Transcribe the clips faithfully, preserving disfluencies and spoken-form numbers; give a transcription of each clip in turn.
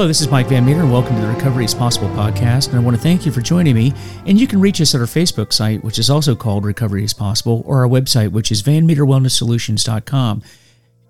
Hello, this is Mike Van Meter, and welcome to the Recovery is Possible podcast. And I want to thank you for joining me. And you can reach us at our Facebook site, which is also called Recovery is Possible, or our website, which is van meter wellness solutions dot com.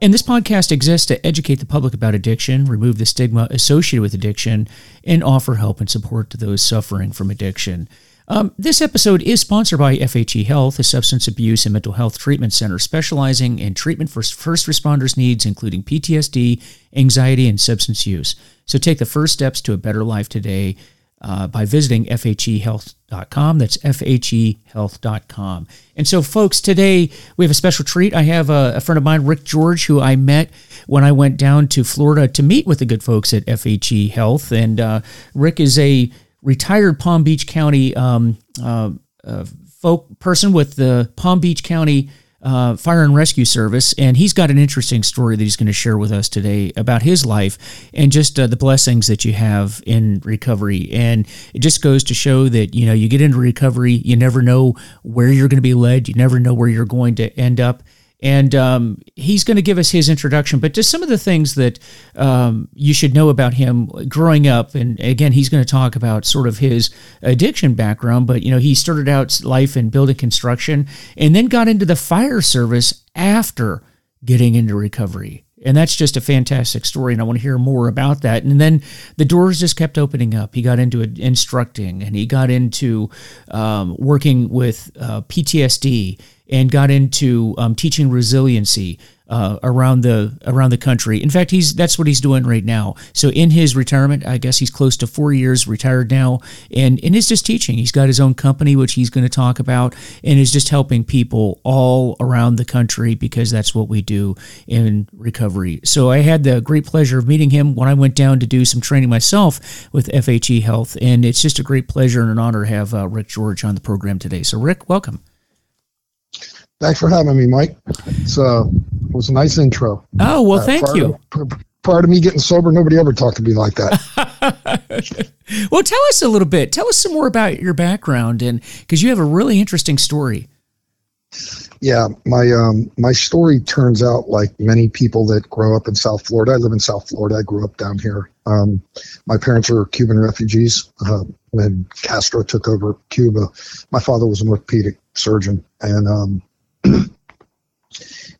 And this podcast exists to educate the public about addiction, remove the stigma associated with addiction, and offer help and support to those suffering from addiction. Um, this episode is sponsored by F H E Health, a substance abuse and mental health treatment center specializing in treatment for first responders' needs, including P T S D, anxiety, and substance use. So take the first steps to a better life today uh, by visiting F H E health dot com. That's F H E health dot com. And so, folks, today we have a special treat. I have a, a friend of mine, Ric Jorge, who I met when I went down to Florida to meet with the good folks at F H E Health. And uh, Ric is a retired Palm Beach County um, uh, uh, folk person with the Palm Beach County uh, Fire and Rescue Service, and he's got an interesting story that he's going to share with us today about his life and just uh, the blessings that you have in recovery. And it just goes to show that, you know, you get into recovery, you never know where you're going to be led, you never know where you're going to end up. And um, he's going to give us his introduction, but just some of the things that um, you should know about him growing up. And again, he's going to talk about sort of his addiction background, but, you know, he started out life in building construction and then got into the fire service after getting into recovery. And that's just a fantastic story, and I want to hear more about that. And then the doors just kept opening up. He got into instructing, and he got into um, working with uh, P T S D, and got into um, teaching resiliency uh, around the around the country. In fact, he's that's what he's doing right now. So in his retirement, I guess he's close to four years retired now, and and it's just teaching. He's got his own company, which he's going to talk about, and is just helping people all around the country because that's what we do in recovery. So I had the great pleasure of meeting him when I went down to do some training myself with F H E Health, and it's just a great pleasure and an honor to have uh, Ric Jorge on the program today. So Ric, welcome. Thanks for having me, Mike. It's, uh, it was a nice intro. Oh, well, uh, thank prior you. To, prior to me getting sober, nobody ever talked to me like that. Well, tell us a little bit. Tell us some more about your background, and because you have a really interesting story. Yeah, my um, my story turns out like many people that grow up in South Florida. I live in South Florida. I grew up down here. Um, my parents are Cuban refugees. Uh, when Castro took over Cuba, my father was an orthopedic surgeon, and um,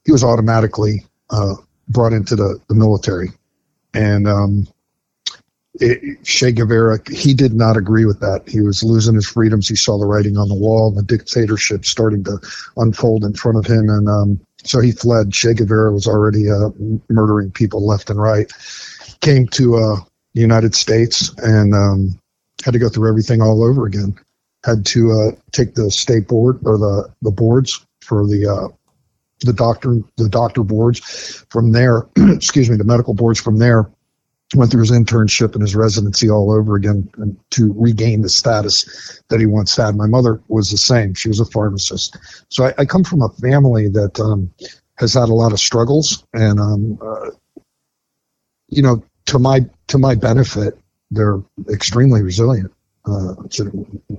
he was automatically uh, brought into the, the military. And um, it, Che Guevara, he did not agree with that. He was losing his freedoms. He saw the writing on the wall and the dictatorship starting to unfold in front of him. And um, so he fled. Che Guevara was already uh, murdering people left and right. Came to uh, the United States and um, had to go through everything all over again. Had to uh, take the state board or the, the boards for the uh, the doctor the doctor boards from there, excuse me, the medical boards from there, went through his internship and his residency all over again and to regain the status that he once had. My mother was the same. She was a pharmacist. So I, I come from a family that um, has had a lot of struggles, and um, uh, you know, to my to my benefit, they're extremely resilient. Uh,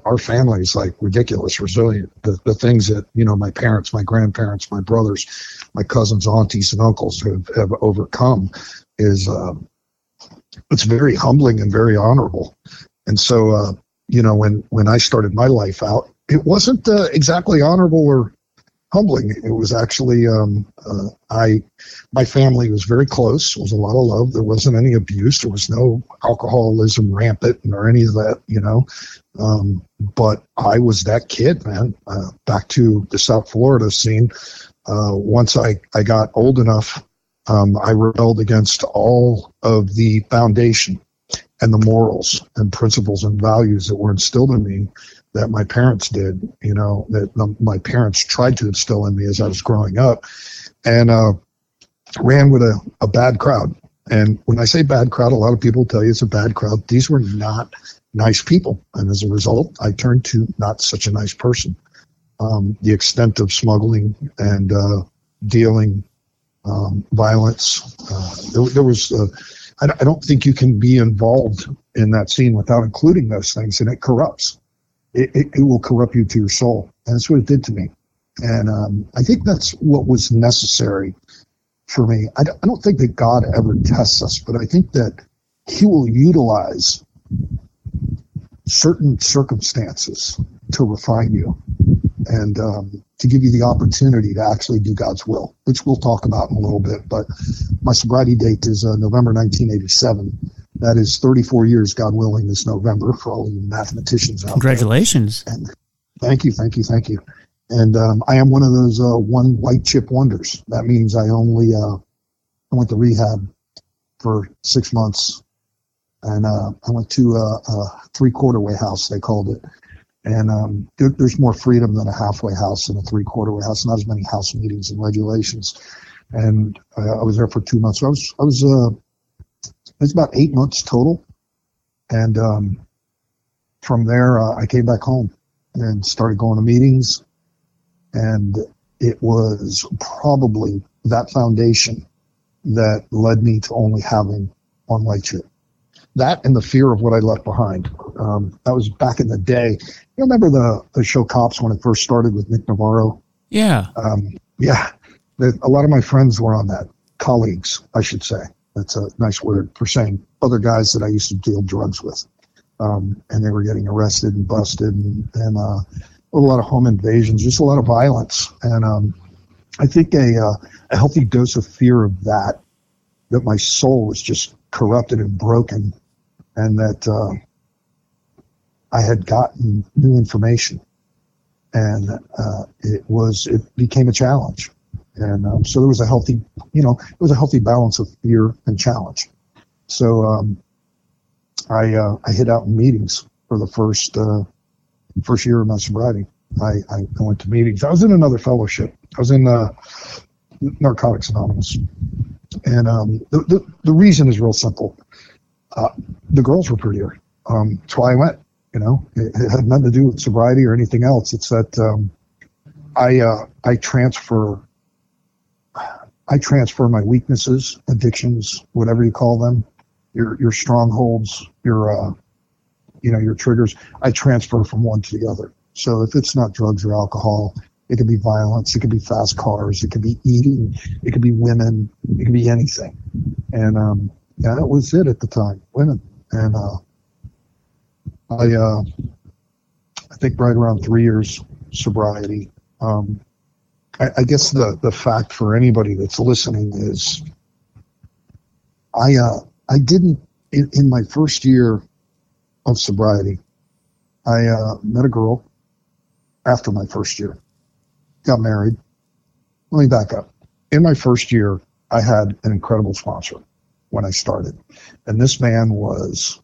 our family is like ridiculous resilient. The, the things that, you know, my parents, my grandparents, my brothers, my cousins, aunties, and uncles have, have overcome is um, it's very humbling and very honorable. And so, uh, you know, when, when I started my life out, it wasn't uh, exactly honorable or humbling. It was actually um, uh, I my family was very close. It was a lot of love. There wasn't any abuse. There was no alcoholism rampant or any of that, you know. Um, but I was that kid, man. Uh, back to the South Florida scene. Uh, once I, I got old enough, um, I rebelled against all of the foundation and the morals and principles and values that were instilled in me that my parents did, you know, that my parents tried to instill in me as I was growing up, and uh, ran with a, a bad crowd. And when I say bad crowd, a lot of people tell you it's a bad crowd. These were not nice people. And as a result, I turned to not such a nice person. Um, the extent of smuggling and uh, dealing, um, violence, uh, there, there was... Uh, I don't think you can be involved in that scene without including those things, and it corrupts. It, it, it will corrupt you to your soul, and that's what it did to me. And um, I think that's what was necessary for me. I don't, I don't think that God ever tests us, but I think that he will utilize certain circumstances to refine you and um, to give you the opportunity to actually do God's will, which we'll talk about in a little bit. But my sobriety date is uh, November nineteen eighty-seven. That is thirty-four years, God willing, this November, for all you mathematicians out there. Congratulations. And thank you, thank you, thank you. And um, I am one of those uh, one white chip wonders. That means I only uh, I went to rehab for six months. And uh, I went to a, a three-quarter way house, they called it. And um, there, there's more freedom than a halfway house and a three-quarter way house, not as many house meetings and regulations. And I, I was there for two months. So I was, I was, uh, it was about eight months total. And um, from there, uh, I came back home and started going to meetings. And it was probably that foundation that led me to only having one white chip. That and the fear of what I left behind. Um, that was back in the day. You remember the, the show Cops when it first started with Nick Navarro? Yeah. Um, yeah. The, a lot of my friends were on that. Colleagues, I should say. That's a nice word for saying other guys that I used to deal drugs with. Um, and they were getting arrested and busted and, and uh, a lot of home invasions, just a lot of violence. And um, I think a, uh, a healthy dose of fear of that, that my soul was just corrupted and broken, and that uh, I had gotten new information, and uh, it was it became a challenge, and um, so there was a healthy, you know, it was a healthy balance of fear and challenge. So um, I uh, I hid out in meetings for the first uh, first year of my sobriety. I, I went to meetings. I was in another fellowship. I was in uh, Narcotics Anonymous. And um, the, the the reason is real simple. Uh, the girls were prettier. Um, that's why I went. You know, it, it had nothing to do with sobriety or anything else. It's that um, I uh, I transfer I transfer my weaknesses, addictions, whatever you call them, your your strongholds, your uh, you know your triggers. I transfer from one to the other. So if it's not drugs or alcohol. It could be violence. It could be fast cars. It could be eating. It could be women. It could be anything. And um, yeah, that was it at the time, women. And uh, I, uh, I think right around three years sobriety. Um, I, I guess the the fact for anybody that's listening is, I uh, I didn't in, in my first year of sobriety, I uh, met a girl after my first year. Got married. Let me back up. In my first year, I had an incredible sponsor when I started. And this man was,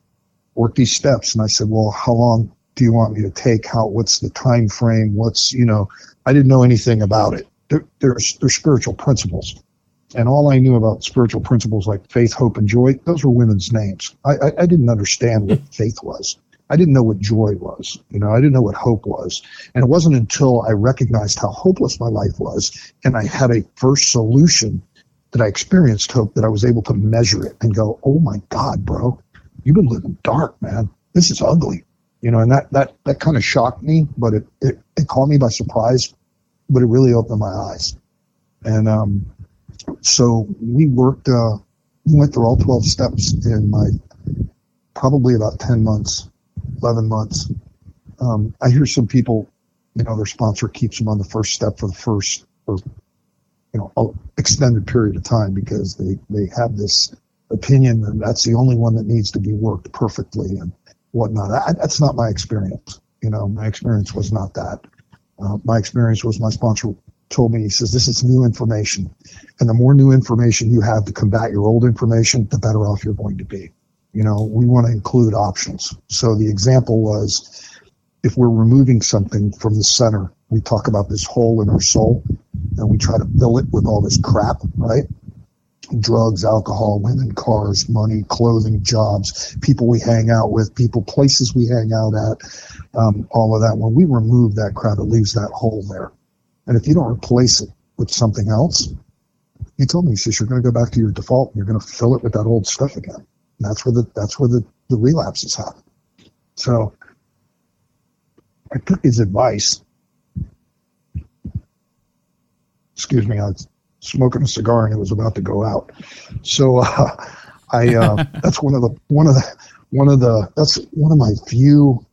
worked these steps. And I said, well, how long do you want me to take? How, what's the time frame? What's, you know, I didn't know anything about it. There, there's, there's spiritual principles. And all I knew about spiritual principles like faith, hope, and joy, those were women's names. I, I, I didn't understand what faith was. I didn't know what joy was. You know, I didn't know what hope was. And it wasn't until I recognized how hopeless my life was and I had a first solution that I experienced hope that I was able to measure it and go, oh my God, bro, you've been living dark, man. This is ugly. You know, and that that, that kind of shocked me, but it, it, it caught me by surprise, but it really opened my eyes. And um, so we worked, uh, we went through all twelve steps in my probably about ten months. eleven months. Um, I hear some people, you know, their sponsor keeps them on the first step for the first, or, you know, extended period of time because they, they have this opinion that that's the only one that needs to be worked perfectly and whatnot. I, that's not my experience. You know, my experience was not that. Uh, my experience was my sponsor told me, he says, this is new information. And the more new information you have to combat your old information, the better off you're going to be. You know, we want to include options. So the example was, if we're removing something from the center, we talk about this hole in our soul, and we try to fill it with all this crap, right? Drugs, alcohol, women, cars, money, clothing, jobs, people we hang out with, people, places we hang out at, um, all of that. When we remove that crap, it leaves that hole there. And if you don't replace it with something else, he told me, he says, you're going to go back to your default, and you're going to fill it with that old stuff again. That's where the that's where the, the relapses happen. So I took his advice. Excuse me, I was smoking a cigar and it was about to go out. So uh, I uh, that's one of the one of the one of the that's one of my few.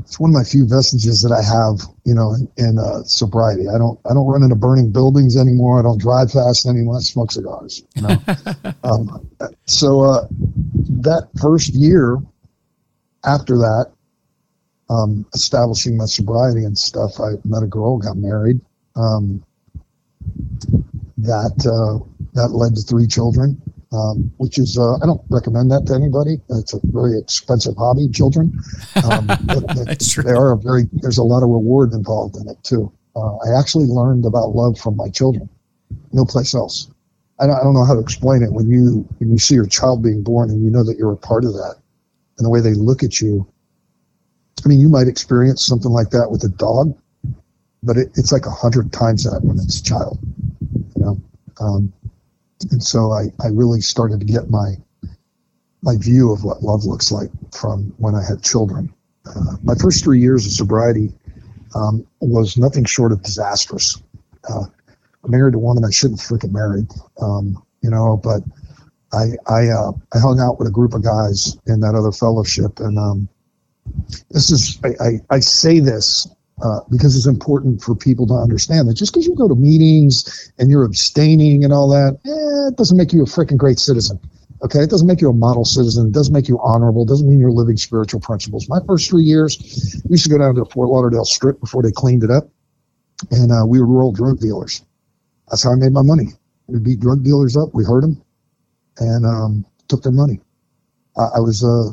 It's one of my few vestiges that I have, you know, in, in uh, sobriety. I don't I don't run into burning buildings anymore. I don't drive fast anymore. I smoke cigars. You know? um, so uh, that first year after that, um, establishing my sobriety and stuff, I met a girl, got married. Um, that uh, that led to three children, um, which is uh, I don't recommend that to anybody. It's a very expensive hobby, children. Um, That's true. They are a very there's a lot of reward involved in it too. Uh, I actually learned about love from my children, no place else. I don't, I don't know how to explain it. When you when you see your child being born and you know that you're a part of that, and the way they look at you. I mean, you might experience something like that with a dog, but it, it's like a hundred times that when it's a child. You know, um, and so I, I really started to get my my view of what love looks like from when I had children. Uh, my first three years of sobriety um, was nothing short of disastrous. Uh, I married a woman I shouldn't have freaking married, um, you know. But I I uh, I hung out with a group of guys in that other fellowship, and um, this is I, I, I say this. Uh, because it's important for people to understand that just because you go to meetings and you're abstaining and all that, eh, it doesn't make you a freaking great citizen. Okay, it doesn't make you a model citizen. It doesn't make you honorable. It doesn't mean you're living spiritual principles. My first three years, we used to go down to the Fort Lauderdale Strip before they cleaned it up, and uh, we would roll drug dealers. That's how I made my money. We beat drug dealers up. We hurt them and um, took their money. I, I was... Uh,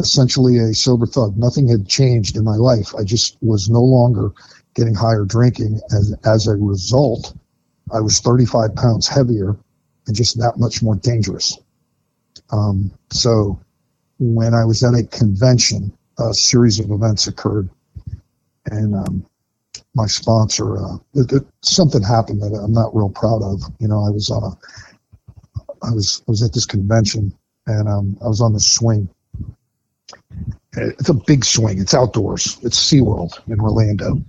essentially a sober thug. Nothing had changed in my life. I just was no longer getting high or drinking. As, as a result, I was thirty-five pounds heavier and just that much more dangerous. Um, so when I was at a convention, a series of events occurred, and um, my sponsor, uh, it, it, something happened that I'm not real proud of. You know, I was on a, I was, I was at this convention, and um, I was on the swing. It's a big swing. It's outdoors. It's SeaWorld in Orlando.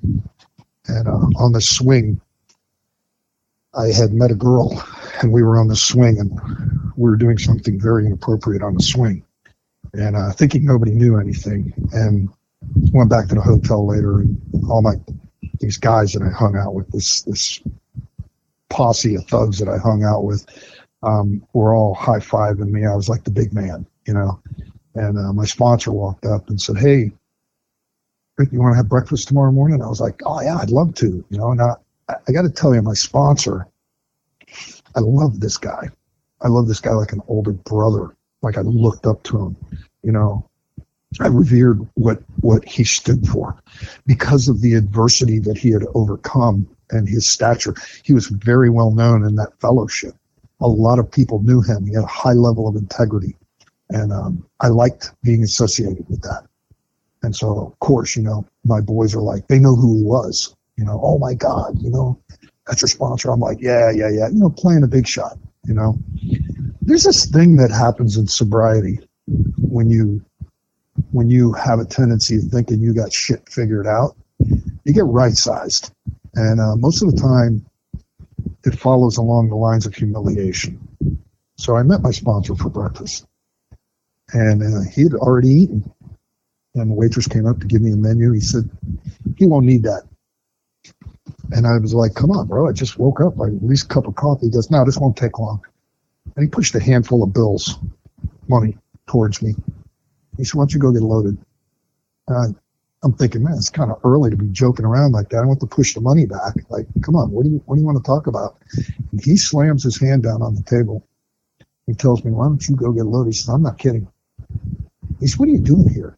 And uh, on the swing, I had met a girl, and we were on the swing, and we were doing something very inappropriate on the swing. And uh, thinking nobody knew anything, and went back to the hotel later, and all my these guys that I hung out with, this this posse of thugs that I hung out with, um, were all high-fiving me. I was like the big man, you know. And uh, my sponsor walked up and said, "Hey, Rick, you want to have breakfast tomorrow morning?" I was like, "Oh yeah, I'd love to." You know, and I, I got to tell you, my sponsor, I love this guy. I love this guy like an older brother. Like I looked up to him. You know, I revered what what he stood for because of the adversity that he had overcome and his stature. He was very well known in that fellowship. A lot of people knew him. He had a high level of integrity. And um, I liked being associated with that. And so, of course, you know, my boys are like, they know who he was. You know, "Oh, my God, you know, that's your sponsor." I'm like, yeah, yeah, yeah. You know, playing a big shot, you know. There's this thing that happens in sobriety when you when you have a tendency of thinking you got shit figured out. You get right-sized. And uh, most of the time, it follows along the lines of humiliation. So I met my sponsor for breakfast. And uh, he had already eaten. And the waitress came up to give me a menu. He said, "He won't need that." And I was like, "Come on, bro. I just woke up. I at least a cup of coffee." He goes, "No, this won't take long." And he pushed a handful of bills, money, towards me. He said, "Why don't you go get loaded?" And I, I'm thinking, man, it's kind of early to be joking around like that. I want to push the money back. Like, come on, what do you, what do you want to talk about? And he slams his hand down on the table. He tells me, "Why don't you go get loaded?" He says, "I'm not kidding." He said, "What are you doing here?"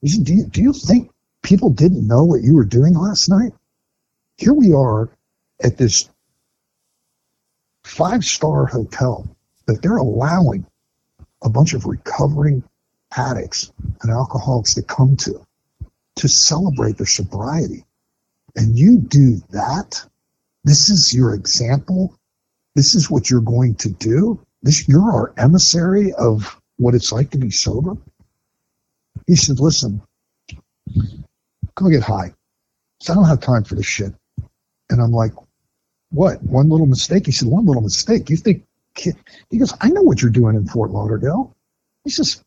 He said, do you, do you think people didn't know what you were doing last night? Here we are at this five-star hotel that they're allowing a bunch of recovering addicts and alcoholics to come to, to celebrate their sobriety. And you do that? This is your example? This is what you're going to do? This, you're our emissary of what it's like to be sober? He said, "Listen, go get high." So I don't have time for this shit. And I'm like, "What? One little mistake?" He said, "One little mistake. You think kid. He goes, I know what you're doing in Fort Lauderdale. He says,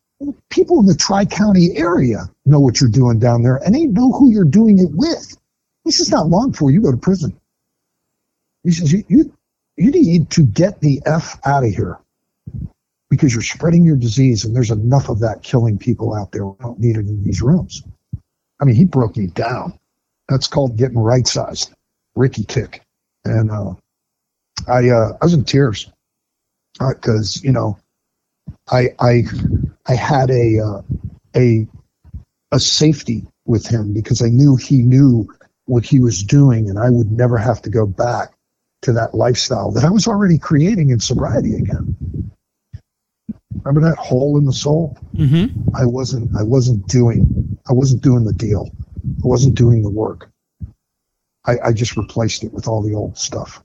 people in the Tri-County area know what you're doing down there, and they know who you're doing it with. He says, not long before you go to prison. He says, you, you, you need to get the F out of here because you're spreading your disease, and there's enough of that killing people out there. We don't need it in these rooms. I mean, he broke me down. That's called getting right-sized. Ricky kick. And uh, I uh, I was in tears because, uh, you know, I I I had a uh, a a safety with him because I knew he knew what he was doing, and I would never have to go back to that lifestyle that I was already creating in sobriety again. Remember that hole in the soul? Mm-hmm. I wasn't I wasn't doing I wasn't doing the deal. I wasn't doing the work. I, I just replaced it with all the old stuff,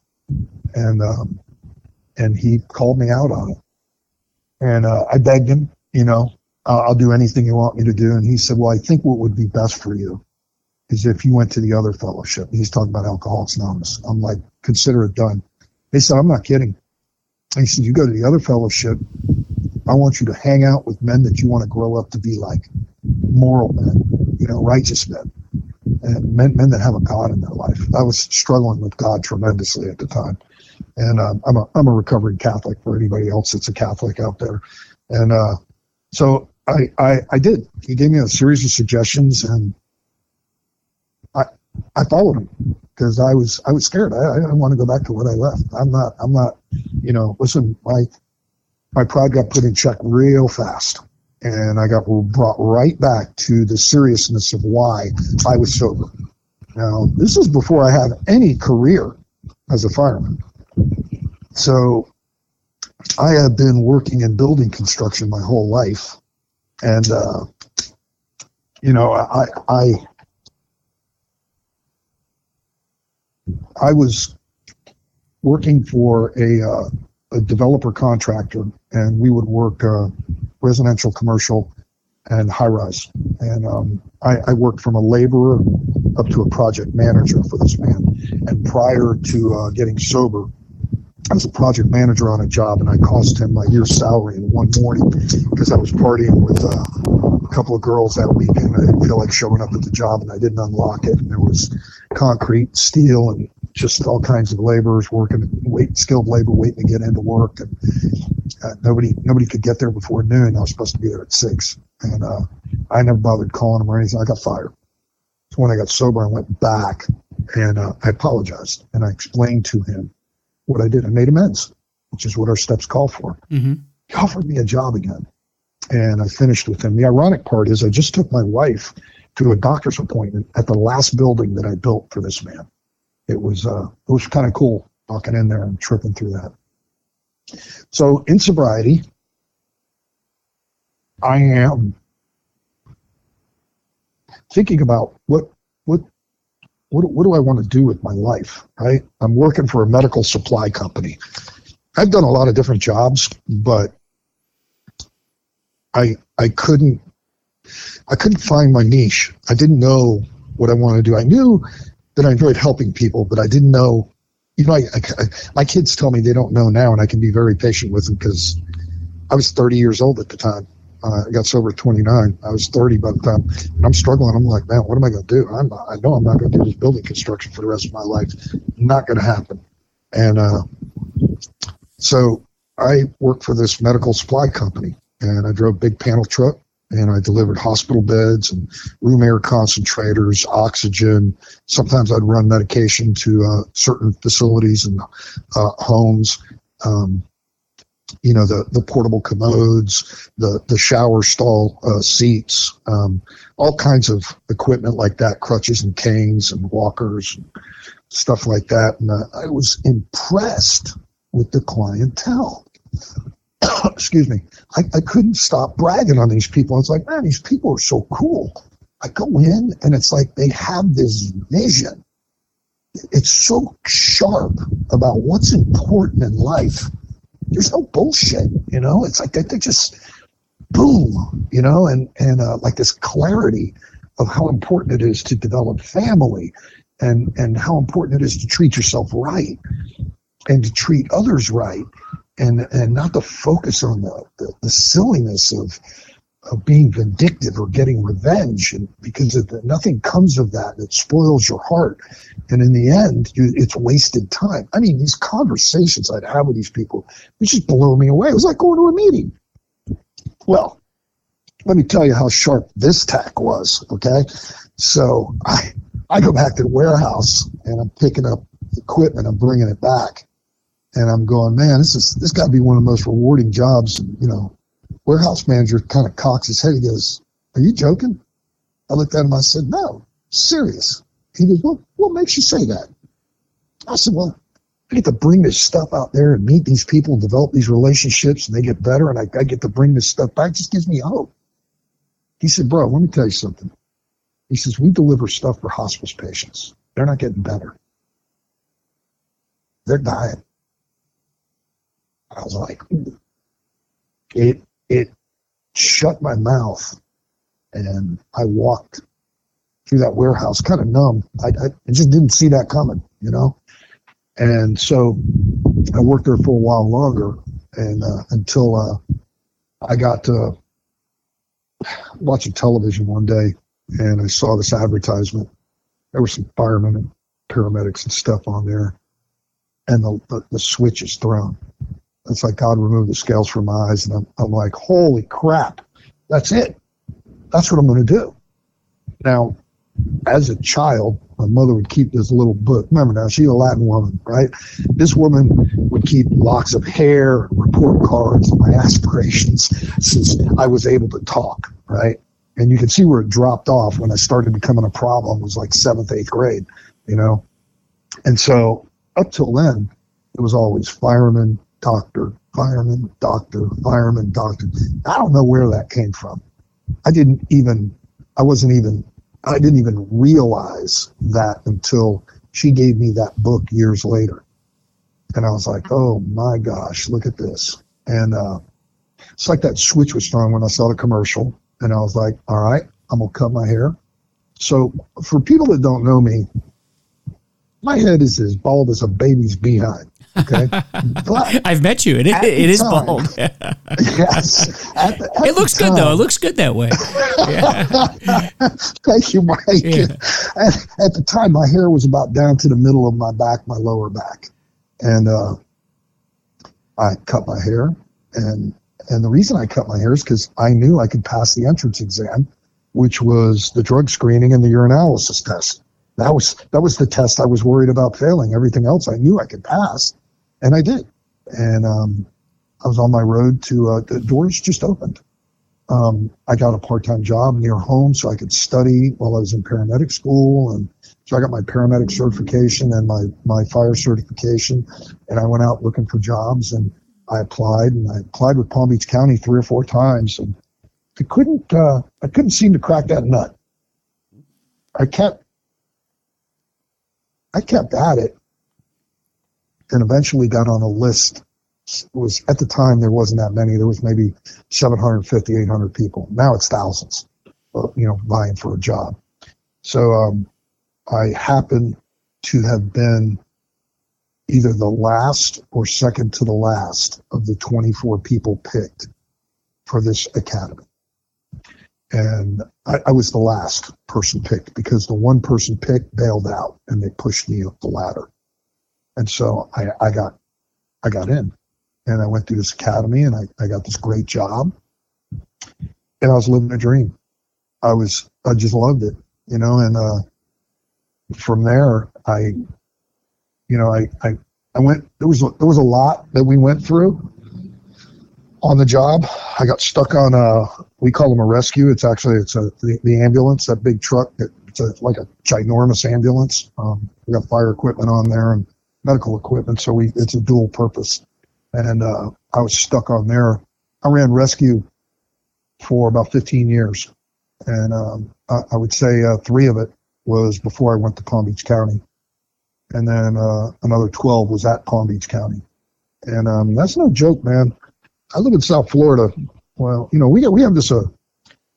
and um, and he called me out on it. And uh, I begged him, you know, uh, I'll do anything you want me to do. And he said, well, I think what would be best for you is if you went to the other fellowship. He's talking about Alcoholics Anonymous. I'm like, consider it done. He said, I'm not kidding. And he said, you go to the other fellowship, I want you to hang out with men that you want to grow up to be like, moral men, you know, righteous men, and men, men that have a God in their life. I was struggling with God tremendously at the time. And uh, I'm a I'm a recovering Catholic for anybody else that's a Catholic out there, and uh, so I, I I did. He gave me a series of suggestions, and I I followed him because I was I was scared. I I didn't want to go back to what I left. I'm not I'm not you know. Listen, my my pride got put in check real fast, and I got brought right back to the seriousness of why I was sober. Now this is before I had any career as a fireman. So I had been working in building construction my whole life. And, uh, you know, I, I, I was working for a, uh, a developer contractor, and we would work, uh, residential, commercial, and high rise. And, um, I, I worked from a laborer up to a project manager for this man. And prior to, uh, getting sober, I was a project manager on a job, and I cost him my year's salary in one morning because I was partying with uh, a couple of girls that weekend. I didn't feel like showing up at the job, and I didn't unlock it. And there was concrete, steel, and just all kinds of laborers working, wait, skilled labor waiting to get into work. And uh, nobody nobody could get there before noon. I was supposed to be there at six. And uh, I never bothered calling them or anything. I got fired. So when I got sober, I went back, and uh, I apologized, and I explained to him what I did. I made amends, which is what our steps call for. Mm-hmm. He offered me a job again, and I finished with him. The ironic part is I just took my wife to a doctor's appointment at the last building that I built for this man. It was uh, it was kind of cool walking in there and tripping through that. So in sobriety, I am thinking about what what What, what do I want to do with my life, right? I'm working for a medical supply company. I've done a lot of different jobs, but I I couldn't I couldn't find my niche. I didn't know what I wanted to do. I knew that I enjoyed helping people, but I didn't know. You know, I, I, my kids tell me they don't know now, and I can be very patient with them because I was thirty years old at the time. Uh, I got sober at twenty-nine. I was thirty by the time, and I'm struggling. I'm like, man, what am I going to do? I'm, I know I'm not going to do this building construction for the rest of my life. Not going to happen. And uh, so I worked for this medical supply company, and I drove a big panel truck, and I delivered hospital beds and room air concentrators, oxygen. Sometimes I'd run medication to uh, certain facilities and uh, homes. Um, You know, the, the portable commodes, the, the shower stall uh, seats, um, all kinds of equipment like that, crutches and canes and walkers, and stuff like that. And uh, I was impressed with the clientele. Excuse me. I, I couldn't stop bragging on these people. I was like, man, these people are so cool. I go in, and it's like they have this vision. It's so sharp about what's important in life. There's no bullshit, you know? It's like they, they just, boom, you know? And, and uh, like this clarity of how important it is to develop family and, and how important it is to treat yourself right and to treat others right and and not to focus on the, the, the silliness of of being vindictive or getting revenge, and because of the, nothing comes of that. It spoils your heart, and in the end, you, it's wasted time. I mean, these conversations I'd have with these people, they just blow me away. It was like going to a meeting. Well, let me tell you how sharp this tack was, okay? So I I go back to the warehouse, and I'm picking up equipment. I'm bringing it back, and I'm going, man, this is this got to be one of the most rewarding jobs, you know. Warehouse manager kind of cocks his head. He goes, are you joking? I looked at him. I said, no, serious. He goes, well, what makes you say that? I said, well, I get to bring this stuff out there and meet these people and develop these relationships, and they get better, and I, I get to bring this stuff back. It just gives me hope. He said, bro, let me tell you something. He says, we deliver stuff for hospice patients. They're not getting better. They're dying. I was like, it. It shut my mouth, and I walked through that warehouse kind of numb. I, I, I just didn't see that coming, you know? And so I worked there for a while longer, and uh, until uh, I got to watching television one day, and I saw this advertisement. There were some firemen and paramedics and stuff on there, and the, the, the switch is thrown. It's like God removed the scales from my eyes, and I'm, I'm like, holy crap, that's it. That's what I'm going to do. Now, as a child, my mother would keep this little book. Remember now, she's a Latin woman, right? This woman would keep locks of hair, report cards, my aspirations, since I was able to talk, right? And you can see where it dropped off when I started becoming a problem. It was like seventh, eighth grade, you know? And so up till then, it was always firemen, doctor, fireman, doctor, fireman, doctor. I don't know where that came from. I didn't even, I wasn't even, I didn't even realize that until she gave me that book years later. And I was like, oh my gosh, look at this. And uh, it's like that switch was thrown when I saw the commercial. And I was like, all right, I'm going to cut my hair. So for people that don't know me, my head is as bald as a baby's behind. Okay, but I've met you. It, it, it is time, bald. Yeah. Yes, at the, at it looks good though. It looks good that way. Yeah. Thank you, Mike. Yeah. At, at the time, my hair was about down to the middle of my back, my lower back, and uh, I cut my hair. and And the reason I cut my hair is because I knew I could pass the entrance exam, which was the drug screening and the urinalysis test. That was that was the test I was worried about failing. Everything else I knew I could pass, and I did. And um, I was on my road to uh, the doors just opened. Um, I got a part-time job near home so I could study while I was in paramedic school, and so I got my paramedic certification and my my fire certification. And I went out looking for jobs, and I applied, and I applied with Palm Beach County three or four times, and I couldn't uh, I couldn't seem to crack that nut. I kept. I kept at it, and eventually got on a list. It was at the time there wasn't that many. There was maybe seven hundred fifty, eight hundred people. Now it's thousands, you know, vying for a job. So um, I happened to have been either the last or second to the last of the twenty-four people picked for this academy. And I, I was the last person picked because the one person picked bailed out, and they pushed me up the ladder. And so I, I got I got in, and I went through this academy, and I, I got this great job, and I was living a dream. I was I just loved it, you know. And uh, from there, I, you know, I, I I went. There was there was a lot that we went through. On the job, I got stuck on a, we call them a rescue. It's actually, it's a, the, the ambulance, that big truck. That, it's a, like a ginormous ambulance. Um, we got fire equipment on there and medical equipment. So we, it's a dual purpose. And uh, I was stuck on there. I ran rescue for about fifteen years. And um, I, I would say uh, three of it was before I went to Palm Beach County. And then uh, another twelve was at Palm Beach County. And um, that's no joke, man. I live in South Florida. Well, you know, we got, we have this, uh,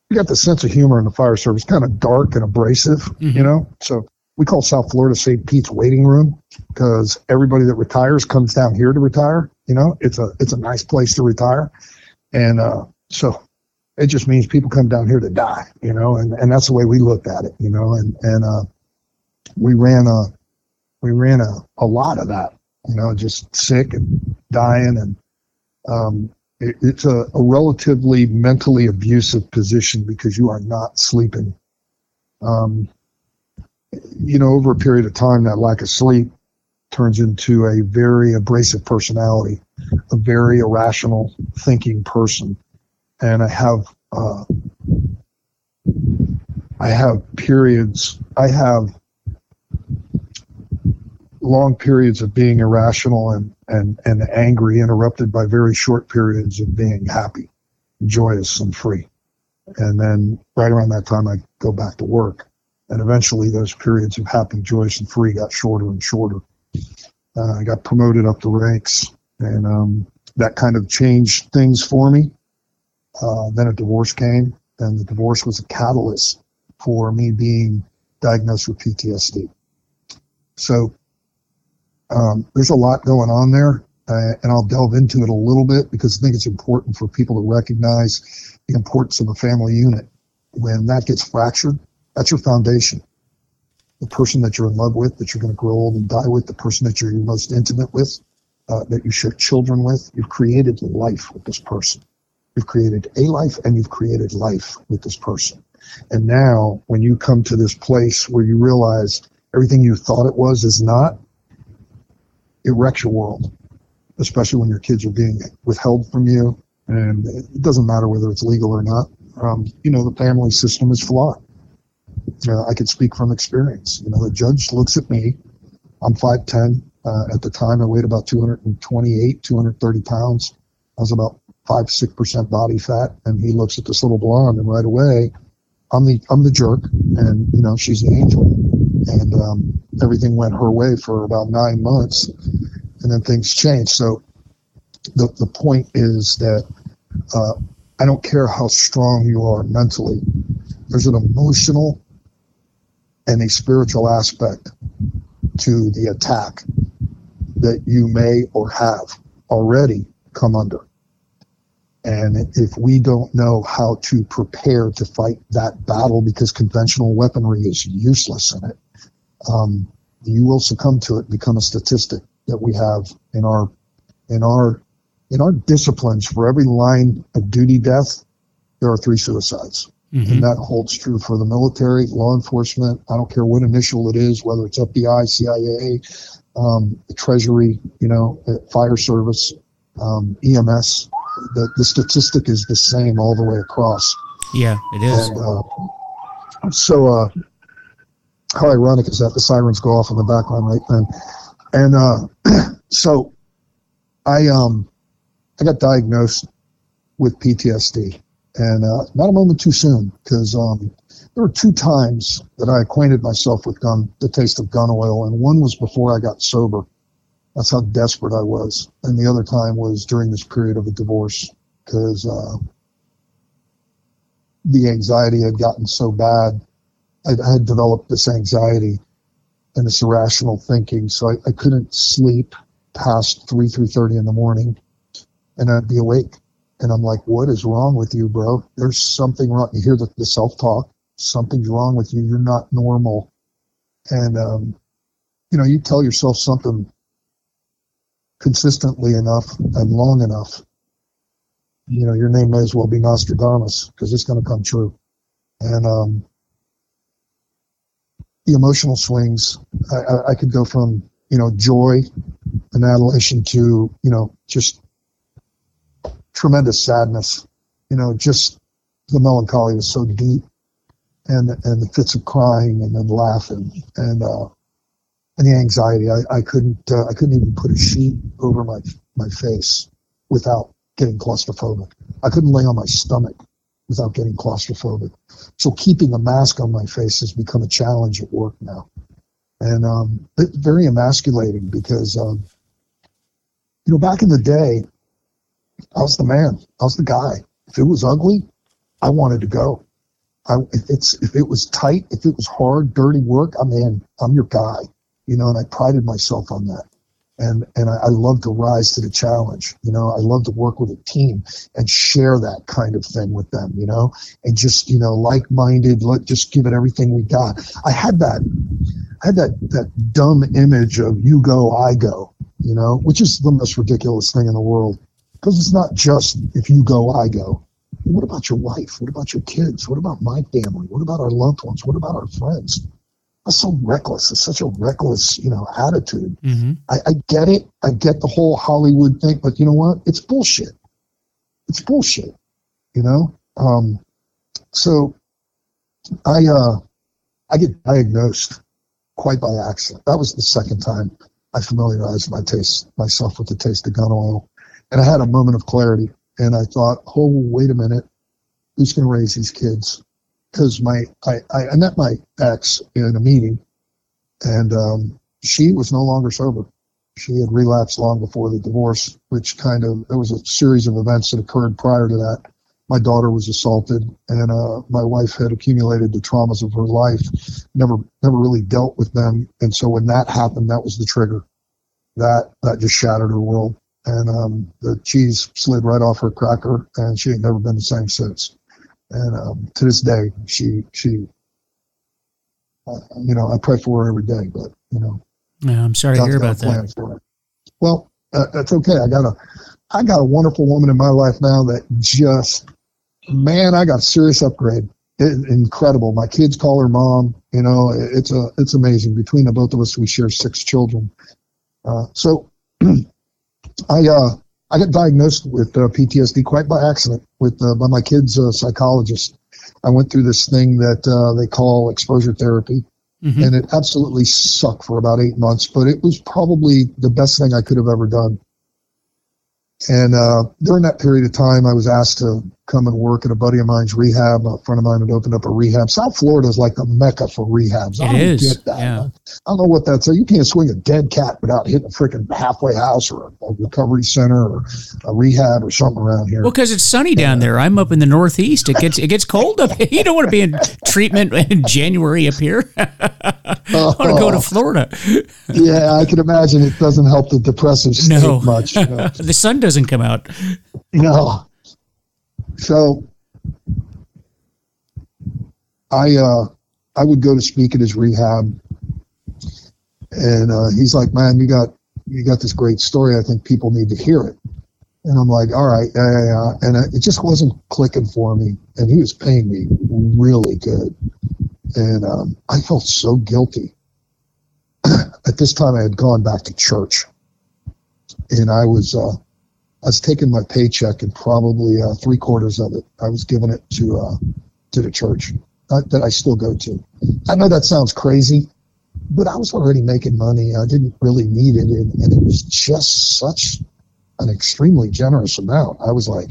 we got this sense of humor in the fire service, kind of dark and abrasive, mm-hmm. you know? So we call South Florida Saint Pete's waiting room, because everybody that retires comes down here to retire. You know, it's a it's a nice place to retire. And uh, so it just means people come down here to die, you know, and, and that's the way we looked at it, you know, and, and uh, we ran a, we ran a, a lot of that, you know, just sick and dying. And um, it, it's a, a relatively mentally abusive position because you are not sleeping. Um, you know, over a period of time, that lack of sleep turns into a very abrasive personality, a very irrational thinking person. And I have, uh, I have periods, I have long periods of being irrational and, and, and angry, interrupted by very short periods of being happy, joyous, and free. And then right around that time, I go back to work. And eventually those periods of happy, joyous, and free got shorter and shorter. Uh, I got promoted up the ranks, and um, that kind of changed things for me. Uh, then a divorce came, and the divorce was a catalyst for me being diagnosed with P T S D. So um, there's a lot going on there, uh, and I'll delve into it a little bit because I think it's important for people to recognize the importance of a family unit. When that gets fractured, that's your foundation. The person that you're in love with, that you're going to grow old and die with, the person that you're your most intimate with, uh, that you share children with, you've created life with this person. You've created a life, and you've created life with this person. And now when you come to this place where you realize everything you thought it was is not, it wrecks your world, especially when your kids are being withheld from you. And it doesn't matter whether it's legal or not. Um, you know, the family system is flawed. Uh, I can speak from experience. You know, the judge looks at me. I'm five ten. Uh, at the time, I weighed about two twenty-eight, two thirty pounds. I was about five, six percent body fat. And he looks at this little blonde, and right away, I'm the, I'm the jerk. And, you know, she's the angel. And um, everything went her way for about nine months. And then things changed. So the, the point is that uh, I don't care how strong you are mentally. There's an emotional and a spiritual aspect to the attack that you may or have already come under. And if we don't know how to prepare to fight that battle because conventional weaponry is useless in it, um, you will succumb to it and become a statistic that we have in our in our, in our disciplines. For every line of duty death, there are three suicides. Mm-hmm. And that holds true for the military, law enforcement. I don't care what initial it is, whether it's F B I, C I A, um, the Treasury, you know, fire service, um, E M S. The, the statistic is the same all the way across. Yeah, it is. And, uh, so uh, how ironic is that? The sirens go off in the background right then. And uh, so I um, I got diagnosed with P T S D. And uh, not a moment too soon, because um, there were two times that I acquainted myself with gun, the taste of gun oil, and one was before I got sober. That's how desperate I was. And the other time was during this period of a divorce, because uh, the anxiety had gotten so bad. I, I had developed this anxiety and this irrational thinking, so I, I couldn't sleep past three, three thirty in the morning, and I'd be awake. And I'm like, what is wrong with you, bro? There's something wrong. You hear the, the self-talk. Something's wrong with you. You're not normal. And, um, you know, you tell yourself something consistently enough and long enough, you know, your name may as well be Nostradamus, because it's going to come true. And um, the emotional swings, I, I, I could go from, you know, joy and adulation to, you know, just tremendous sadness, you know, just the melancholy was so deep, and and the fits of crying and then laughing and uh, and the anxiety. I, I couldn't uh, I couldn't even put a sheet over my my face without getting claustrophobic. I couldn't lay on my stomach without getting claustrophobic. So keeping a mask on my face has become a challenge at work now, and um, it's very emasculating because um, you know, back in the day, I was the man. I was the guy. If it was ugly, I wanted to go. I, if it's if it was tight, if it was hard, dirty work, I'm in. I'm your guy, you know. And I prided myself on that, and and I, I love to rise to the challenge, you know. I love to work with a team and share that kind of thing with them, you know, and just, you know, like-minded. Let just give it everything we got. I had that, I had that that dumb image of you go, I go, you know, which is the most ridiculous thing in the world, because it's not just if you go, I go. What about your wife? What about your kids? What about my family? What about our loved ones? What about our friends? That's so reckless. It's such a reckless, you know, attitude. Mm-hmm. I, I get it. I get the whole Hollywood thing, but you know what? It's bullshit. It's bullshit, you know? Um, so I, uh, I get diagnosed quite by accident. That was the second time I familiarized my taste, myself with the taste of gun oil. And I had a moment of clarity. And I thought, oh, wait a minute, who's going to raise these kids? Because my I, I met my ex in a meeting, and um, she was no longer sober. She had relapsed long before the divorce, which kind of, there was a series of events that occurred prior to that. My daughter was assaulted, and uh, my wife had accumulated the traumas of her life, never never really dealt with them. And so when that happened, that was the trigger. That, that just shattered her world. And um, the cheese slid right off her cracker, and she ain't never been the same since. And um, to this day, she, she, uh, you know, I pray for her every day, but, you know. Yeah, I'm sorry to hear about that. For her. Well, uh, that's okay. I got a, I got a wonderful woman in my life now that just, man, I got a serious upgrade. It, incredible. My kids call her mom. You know, it, it's a, it's amazing. Between the both of us, we share six children. Uh, so, I uh I got diagnosed with uh, P T S D quite by accident with uh, by my kid's uh, psychologist. I went through this thing that uh, they call exposure therapy, mm-hmm. and it absolutely sucked for about eight months. But it was probably the best thing I could have ever done. And uh, during that period of time, I was asked to come and work at a buddy of mine's rehab. A friend of mine had opened up a rehab. South Florida is like the mecca for rehabs. I it don't is. get that. Yeah. I don't know what that's. You can't swing a dead cat without hitting a freaking halfway house or a, a recovery center or a rehab or something around here. Well, because it's sunny down there. I'm up in the Northeast. It gets it gets cold up here. You don't want to be in treatment in January up here. I want to go to Florida. Yeah, I can imagine it doesn't help the depressive state no. much. You know? The sun doesn't come out. No. So I uh, I would go to speak at his rehab, and uh, he's like, man, you got you got this great story. I think people need to hear it. And I'm like, all right. Yeah, yeah, yeah. And I, it just wasn't clicking for me, and he was paying me really good. And um, I felt so guilty. At this time, I had gone back to church, and I was uh, – I was taking my paycheck and probably uh, three quarters of it, I was giving it to uh, to the church uh, that I still go to. I know that sounds crazy, but I was already making money. I didn't really need it, and, and it was just such an extremely generous amount. I was like,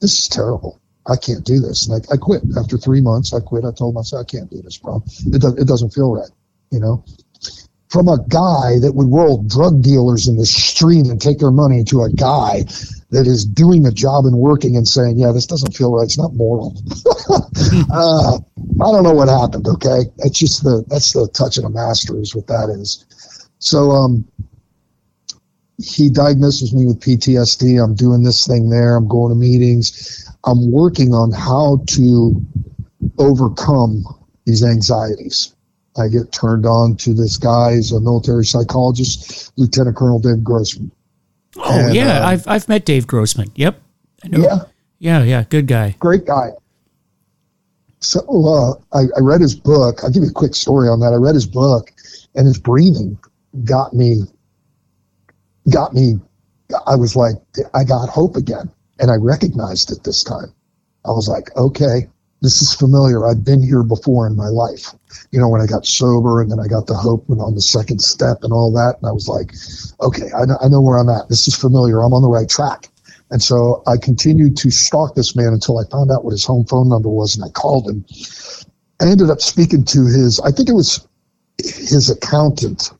this is terrible. I can't do this. And I, I quit. After three months, I quit. I told myself, I can't do this, bro. It, do- it doesn't feel right, you know? From a guy that would roll drug dealers in the street and take their money to a guy that is doing the job and working and saying, yeah, this doesn't feel right. It's not moral. uh, I don't know what happened. Okay. That's just the, that's the touch of the master is what that is. So, um, he diagnoses me with P T S D. I'm doing this thing there. I'm going to meetings. I'm working on how to overcome these anxieties. I get turned on to this guy. He's a military psychologist, Lieutenant Colonel Dave Grossman. Oh, and, yeah. Uh, I've I've met Dave Grossman. Yep. I know. Yeah. Yeah, yeah. Good guy. Great guy. So uh, I, I read his book. I'll give you a quick story on that. I read his book, and his breathing got me, got me, I was like, I got hope again, and I recognized it this time. I was like, okay. This is familiar. I've been here before in my life. You know, when I got sober and then I got the hope and on the second step and all that. And I was like, okay, I know, I know where I'm at. This is familiar. I'm on the right track. And so I continued to stalk this man until I found out what his home phone number was. And I called him. I ended up speaking to his, I think it was his accountant.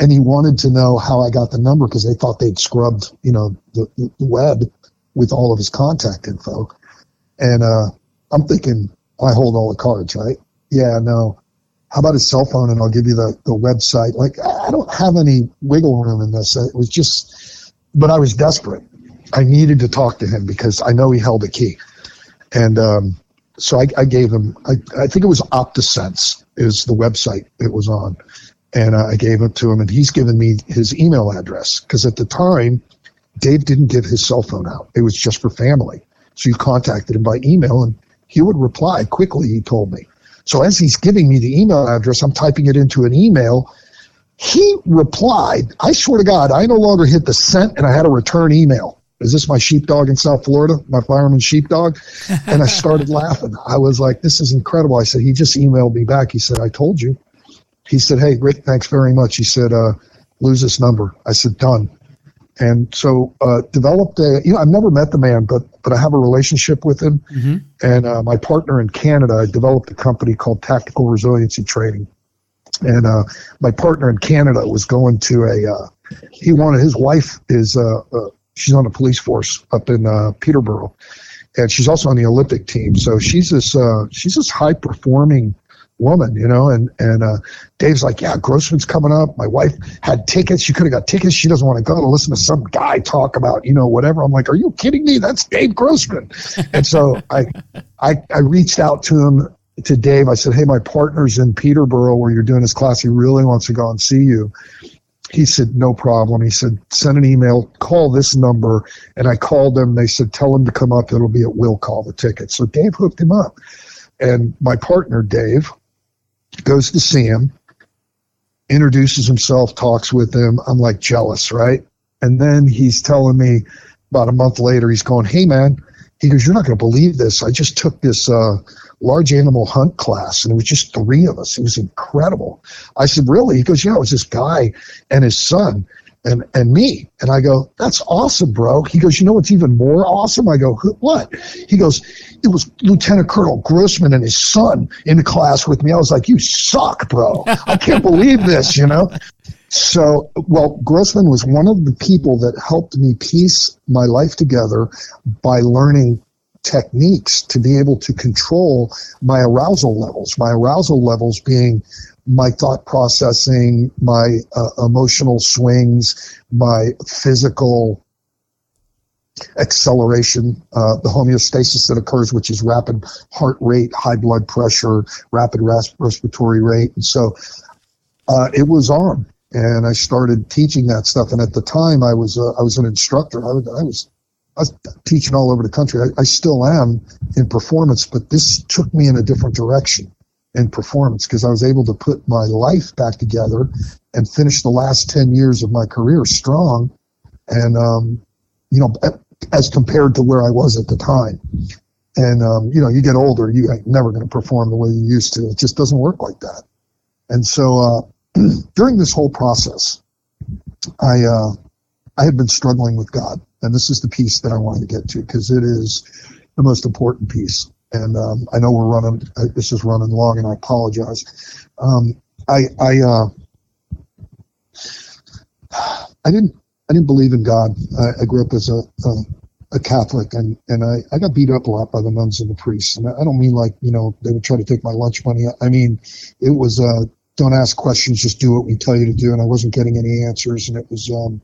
And he wanted to know how I got the number because they thought they'd scrubbed, you know, the, the web with all of his contact info. And, uh, I'm thinking, I hold all the cards, right? Yeah, no. How about his cell phone and I'll give you the, the website? Like, I don't have any wiggle room in this. It was just, but I was desperate. I needed to talk to him because I know he held a key. And um, so I, I gave him, I, I think it was OptiSense is the website it was on. And I gave it to him, and he's given me his email address. Because at the time, Dave didn't give his cell phone out. It was just for family. So you contacted him by email, and he would reply quickly, he told me. So as he's giving me the email address, I'm typing it into an email. He replied, I swear to God, I no longer hit the sent, and I had a return email. Is this my sheepdog in South Florida, my fireman sheepdog? And I started laughing. I was like, this is incredible. I said, he just emailed me back. He said, I told you. He said, hey, Rick, thanks very much. He said, uh, lose this number. I said, done. And so uh, developed a, you know, I've never met the man, but but I have a relationship with him. Mm-hmm. And uh, my partner in Canada, I developed a company called Tactical Resiliency Training. And uh, my partner in Canada was going to a, uh, he wanted, his wife is, uh, uh, she's on the police force up in uh, Peterborough. And she's also on the Olympic team. So she's this, uh, she's this high-performing woman, you know, and and uh, Dave's like, yeah, Grossman's coming up. My wife had tickets. She could have got tickets. She doesn't want to go to listen to some guy talk about, you know, whatever. I'm like, are you kidding me? That's Dave Grossman. And so I, I I reached out to him, to Dave. I said, hey, my partner's in Peterborough where you're doing this class. He really wants to go and see you. He said, no problem. He said, send an email, call this number. And I called them. They said, tell him to come up. It'll be at Will Call the ticket. So Dave hooked him up. And my partner, Dave, goes to see him, introduces himself, talks with him. I'm like jealous, right? And then he's telling me about a month later, he's going, hey, man, he goes, you're not going to believe this. I just took this uh, large animal hunt class, and it was just three of us. It was incredible. I said, really? He goes, yeah, it was this guy and his son and, and me. And I go, that's awesome, bro. He goes, you know what's even more awesome? I go, what? He goes, it was Lieutenant Colonel Grossman and his son in the class with me. I was like, you suck, bro. I can't believe this, you know? So, well, Grossman was one of the people that helped me piece my life together by learning techniques to be able to control my arousal levels, my arousal levels being my thought processing, my uh, emotional swings, my physical acceleration, uh, the homeostasis that occurs, which is rapid heart rate, high blood pressure, rapid ras- respiratory rate. And so uh, it was on. And I started teaching that stuff. And at the time, I was uh, I was an instructor. I was, I was I was teaching all over the country. I, I still am in performance, but this took me in a different direction in performance because I was able to put my life back together and finish the last ten years of my career strong. And, um, you know, as compared to where I was at the time. And, um, you know, you get older, you ain't never going to perform the way you used to. It just doesn't work like that. And so uh, during this whole process, I, uh, I had been struggling with God. And this is the piece that I wanted to get to because it is the most important piece. And um, I know we're running, uh, this is running long, and I apologize. Um, I I, uh, I didn't I didn't believe in God. I, I grew up as a a, a Catholic, and, and I, I got beat up a lot by the nuns and the priests. And I don't mean like, you know, they would try to take my lunch money. I mean, it was uh, don't ask questions, just do what we tell you to do. And I wasn't getting any answers, and it was... Um,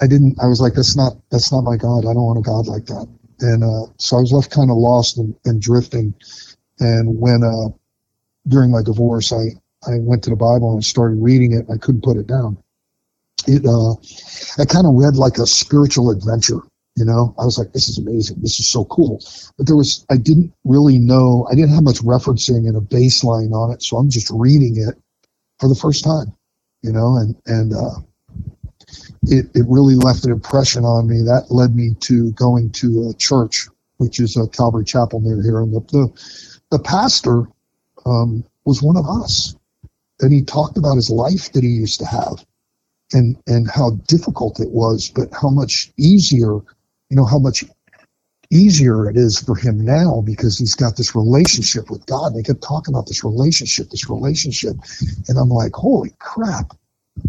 I didn't, I was like, that's not, that's not my God. I don't want a God like that. And, uh, so I was left kind of lost and, and drifting. And when, uh, during my divorce, I, I went to the Bible and started reading it. And I couldn't put it down. It, uh, I kind of read like a spiritual adventure, you know, I was like, this is amazing. This is so cool. But there was, I didn't really know, I didn't have much referencing and a baseline on it. So I'm just reading it for the first time, you know, and, and, uh, It, it really left an impression on me. That led me to going to a church, which is a Calvary Chapel near here. And the the, the pastor um, was one of us. And he talked about his life that he used to have and, and how difficult it was, but how much easier, you know, how much easier it is for him now because he's got this relationship with God. And they kept talking about this relationship, this relationship. And I'm like, holy crap.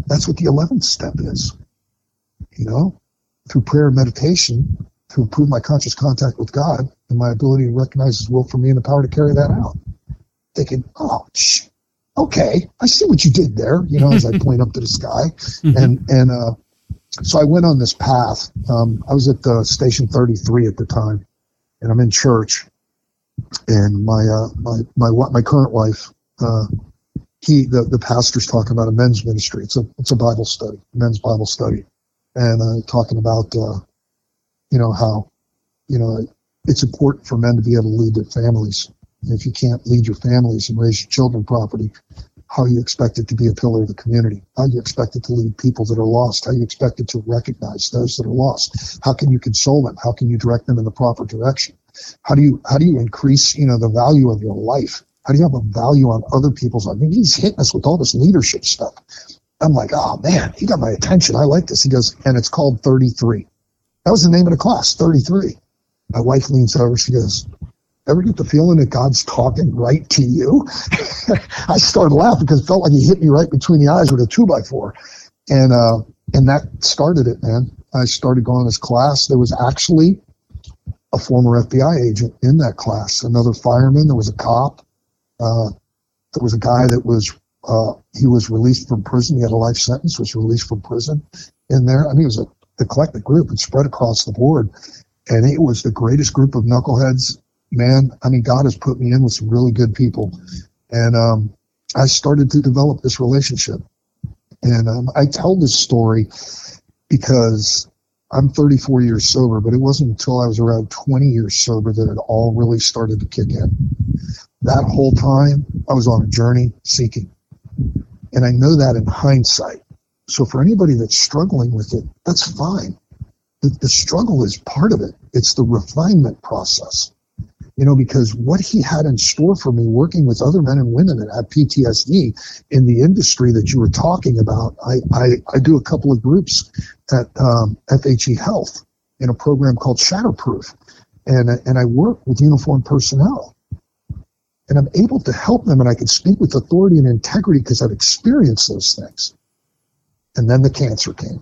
That's what the eleventh step is, you know, through prayer and meditation, to improve my conscious contact with God and my ability to recognize his will for me and the power to carry that out. Thinking, oh, shh, okay, I see what you did there, you know, as I point up to the sky. And and uh, so I went on this path. Um, I was at the Station thirty-three at the time, and I'm in church. And my uh, my my my current wife, uh, he the, the pastor's talking about a men's ministry. It's a it's a Bible study, men's Bible study, and uh, talking about uh, you know how you know it's important for men to be able to lead their families. And if you can't lead your families and raise your children properly, how you expect it to be a pillar of the community? How you expect it to lead people that are lost? How you expect it to recognize those that are lost? How can you console them? How can you direct them in the proper direction? How do you how do you increase, you know, the value of your life? How do you have a value on other people's life? I mean, he's hitting us with all this leadership stuff. I'm like, oh, man, he got my attention. I like this. He goes, and it's called thirty-three. That was the name of the class, thirty-three. My wife leans over. She goes, ever get the feeling that God's talking right to you? I started laughing because it felt like he hit me right between the eyes with a two-by-four. And, uh, and that started it, man. I started going to this class. There was actually a former F B I agent in that class, another fireman. There was a cop. Uh, there was a guy that was, uh, he was released from prison. He had a life sentence, was released from prison in there. I mean, it was a eclectic group. It spread across the board. And it was the greatest group of knuckleheads. Man, I mean, God has put me in with some really good people. And um, I started to develop this relationship. And um, I tell this story because I'm thirty-four years sober, but it wasn't until I was around twenty years sober that it all really started to kick in. That whole time, I was on a journey seeking. And I know that in hindsight. So for anybody that's struggling with it, that's fine. The, the struggle is part of it. It's the refinement process. You know, because what he had in store for me working with other men and women that had P T S D in the industry that you were talking about, I, I, I do a couple of groups at um, F H E Health in a program called Shatterproof, and, and I work with uniformed personnel. And I'm able to help them, and I can speak with authority and integrity because I've experienced those things. And then the cancer came.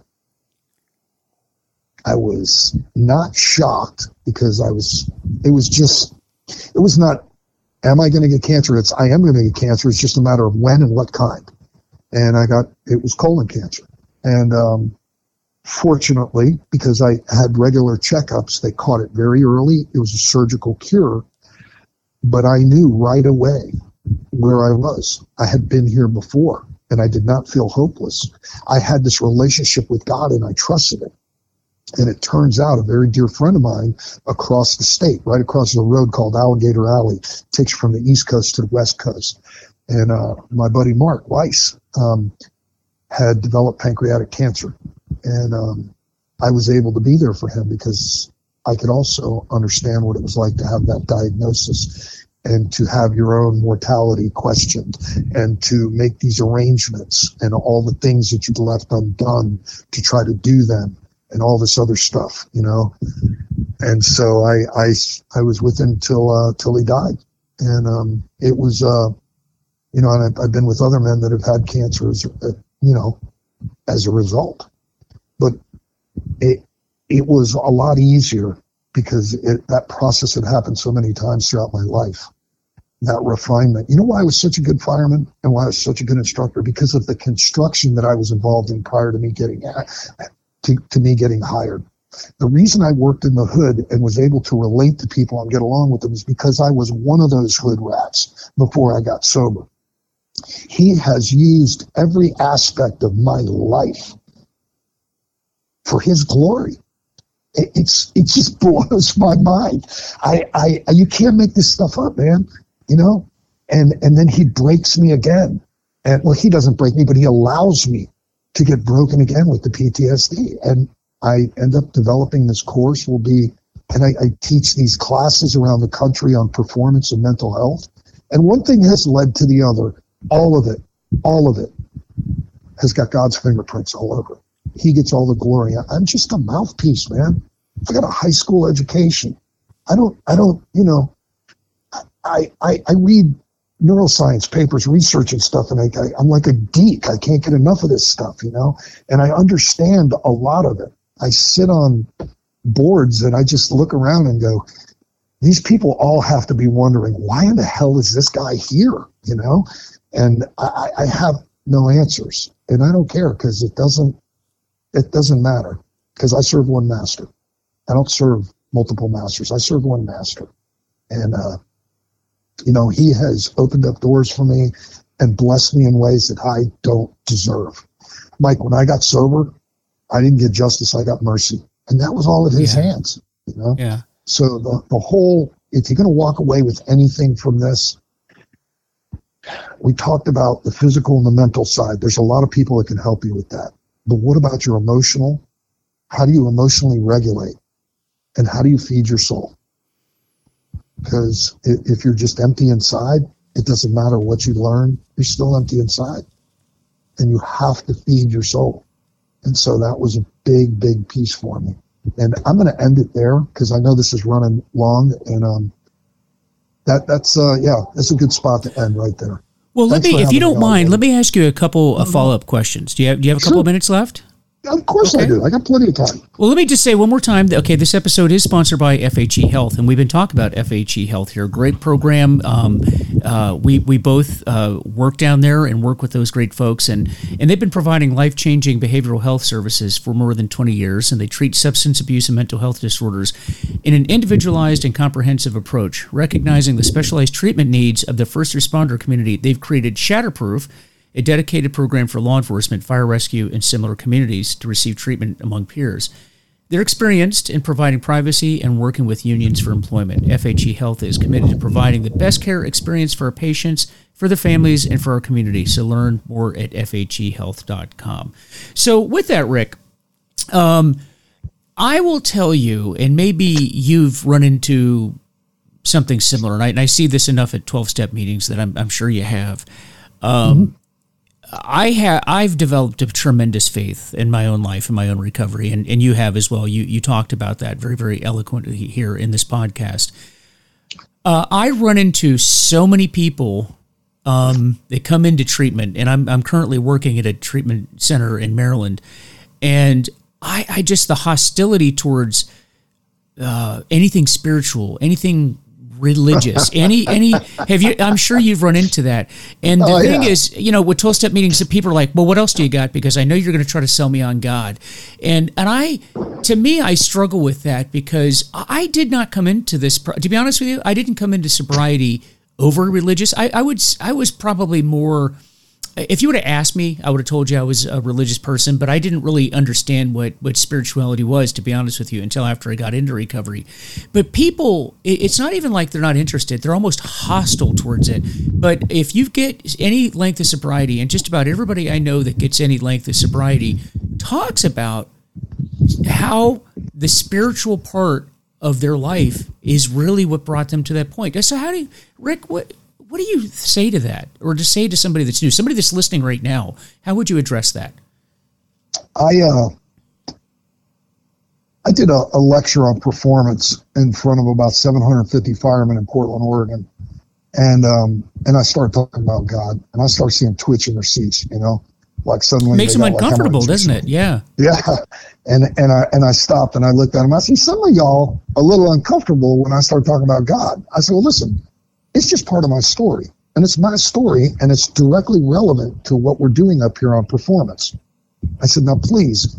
I was not shocked because I was, it was just, it was not, am I going to get cancer? It's, I am going to get cancer. It's just a matter of when and what kind. And I got, it was colon cancer. And um, fortunately, because I had regular checkups, they caught it very early. It was a surgical cure. But I knew right away where I was. I had been here before, and I did not feel hopeless. I had this relationship with God, and I trusted it. And it turns out a very dear friend of mine across the state, right across the road called Alligator Alley, takes you from the East Coast to the West Coast. And uh, my buddy Mark Weiss um, had developed pancreatic cancer. And um, I was able to be there for him because I could also understand what it was like to have that diagnosis and to have your own mortality questioned and to make these arrangements and all the things that you'd left undone to try to do them. And all this other stuff, you know, and so I, I, I was with him till uh, till he died, and um, it was, uh, you know, and I've, I've been with other men that have had cancers, uh, you know, as a result, but it it was a lot easier because it, that process had happened so many times throughout my life. That refinement. You know why I was such a good fireman and why I was such a good instructor? Because of the construction that I was involved in prior to me getting. I, To, to me getting hired. The reason I worked in the hood and was able to relate to people and get along with them is because I was one of those hood rats before I got sober. He has used every aspect of my life for his glory. It, it's it just blows my mind. I, I you can't make this stuff up, man. You know, and and then he breaks me again. And well, he doesn't break me, but he allows me to get broken again with the P T S D. And I end up developing this course will be, and I, I teach these classes around the country on performance and mental health. And one thing has led to the other. All of it, all of it has got God's fingerprints all over it. He gets all the glory. I'm just a mouthpiece, man. I got a high school education. I don't, I don't, you know, I, I, I read neuroscience papers, research and stuff, and I, I, I'm like a geek. I can't get enough of this stuff, you know, and I understand a lot of it. I sit on boards and I just look around and go, these people all have to be wondering, why in the hell is this guy here? You know, and I, I have no answers, and I don't care, because it doesn't, it doesn't matter, because I serve one master. I don't serve multiple masters. I serve one master, and uh, you know, he has opened up doors for me and blessed me in ways that I don't deserve. Mike, when I got sober, I didn't get justice. I got mercy, and that was all in his yeah. hands. You know, yeah. So the the whole, if you're going to walk away with anything from this, we talked about the physical and the mental side. There's a lot of people that can help you with that. But what about your emotional? How do you emotionally regulate? And how do you feed your soul? Because if you're just empty inside, it doesn't matter what you learn. You're still empty inside. And you have to feed your soul. And so that was a big, big piece for me. And I'm going to end it there, because I know this is running long. And um, that that's, uh, yeah, that's a good spot to end right there. Well, Thanks let me, if you don't mind, let me ask you a couple of follow-up questions. Do you have, do you have a couple of minutes left? Of course okay. I do. I got plenty of time. Well, let me just say one more time. That, okay, this episode is sponsored by F H E Health, and we've been talking about F H E Health here. Great program. Um, uh, we we both uh, work down there and work with those great folks, and, and they've been providing life-changing behavioral health services for more than twenty years, and they treat substance abuse and mental health disorders in an individualized and comprehensive approach, recognizing the specialized treatment needs of the first responder community. They've created Shatterproof, a dedicated program for law enforcement, fire rescue, and similar communities to receive treatment among peers. They're experienced in providing privacy and working with unions for employment. F H E Health is committed to providing the best care experience for our patients, for the families, and for our community. So learn more at F H E health dot com. So with that, Rick, um, I will tell you, and maybe you've run into something similar, and I, and I see this enough at twelve-step meetings that I'm, I'm sure you have. Um, mm-hmm. I have I've developed a tremendous faith in my own life and my own recovery, and, and you have as well. You you talked about that very, very eloquently here in this podcast. Uh, I run into so many people um, that come into treatment, and I'm I'm currently working at a treatment center in Maryland, and I, I just the hostility towards uh, anything spiritual, anything religious, any any have you I'm sure you've run into that. And the oh, thing yeah. is, you know, with twelve-step meetings, the people are like, well, what else do you got, because I know you're going to try to sell me on God. And and I to me I struggle with that, because I did not come into this, to be honest with you, I didn't come into sobriety over religious. I, I would I was probably more, if you would have asked me, I would have told you I was a religious person, but I didn't really understand what, what spirituality was, to be honest with you, until after I got into recovery. But people, it's not even like they're not interested. They're almost hostile towards it. But if you get any length of sobriety, and just about everybody I know that gets any length of sobriety talks about how the spiritual part of their life is really what brought them to that point. So how do you, Rick, what... What do you say to that, or to say to somebody that's new, somebody that's listening right now? How would you address that? I uh, I did a, a lecture on performance in front of about seven hundred fifty firemen in Portland, Oregon, and um, and I started talking about God, and I started seeing twitch in their seats, you know, like suddenly it makes them uncomfortable, like, doesn't it? Yeah, yeah. And and I and I stopped and I looked at them. I said, some of y'all a little uncomfortable when I start talking about God. I said, well, listen. It's just part of my story, and it's my story, and it's directly relevant to what we're doing up here on performance. I said, now please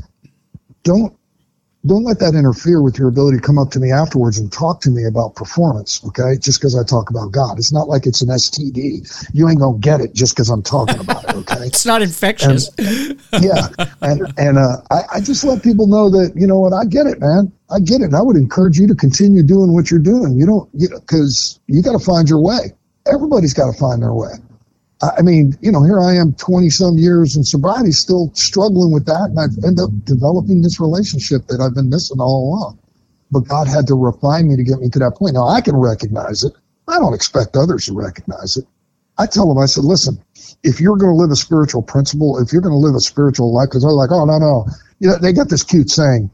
don't don't let that interfere with your ability to come up to me afterwards and talk to me about performance, okay, just because I talk about God. It's not like it's an S T D. You ain't going to get it just because I'm talking about it, okay? It's not infectious. And, yeah, and, and uh, I, I just let people know that, you know what, I get it, man. I get it. And I would encourage you to continue doing what you're doing. You don't, you know, because you got to find your way. Everybody's got to find their way. I, I mean, you know, here I am twenty some years in sobriety, still struggling with that. And I've ended up developing this relationship that I've been missing all along. But God had to refine me to get me to that point. Now I can recognize it. I don't expect others to recognize it. I tell them, I said, listen, if you're going to live a spiritual principle, if you're going to live a spiritual life, because they're like, oh, no, no. You know, they got this cute saying.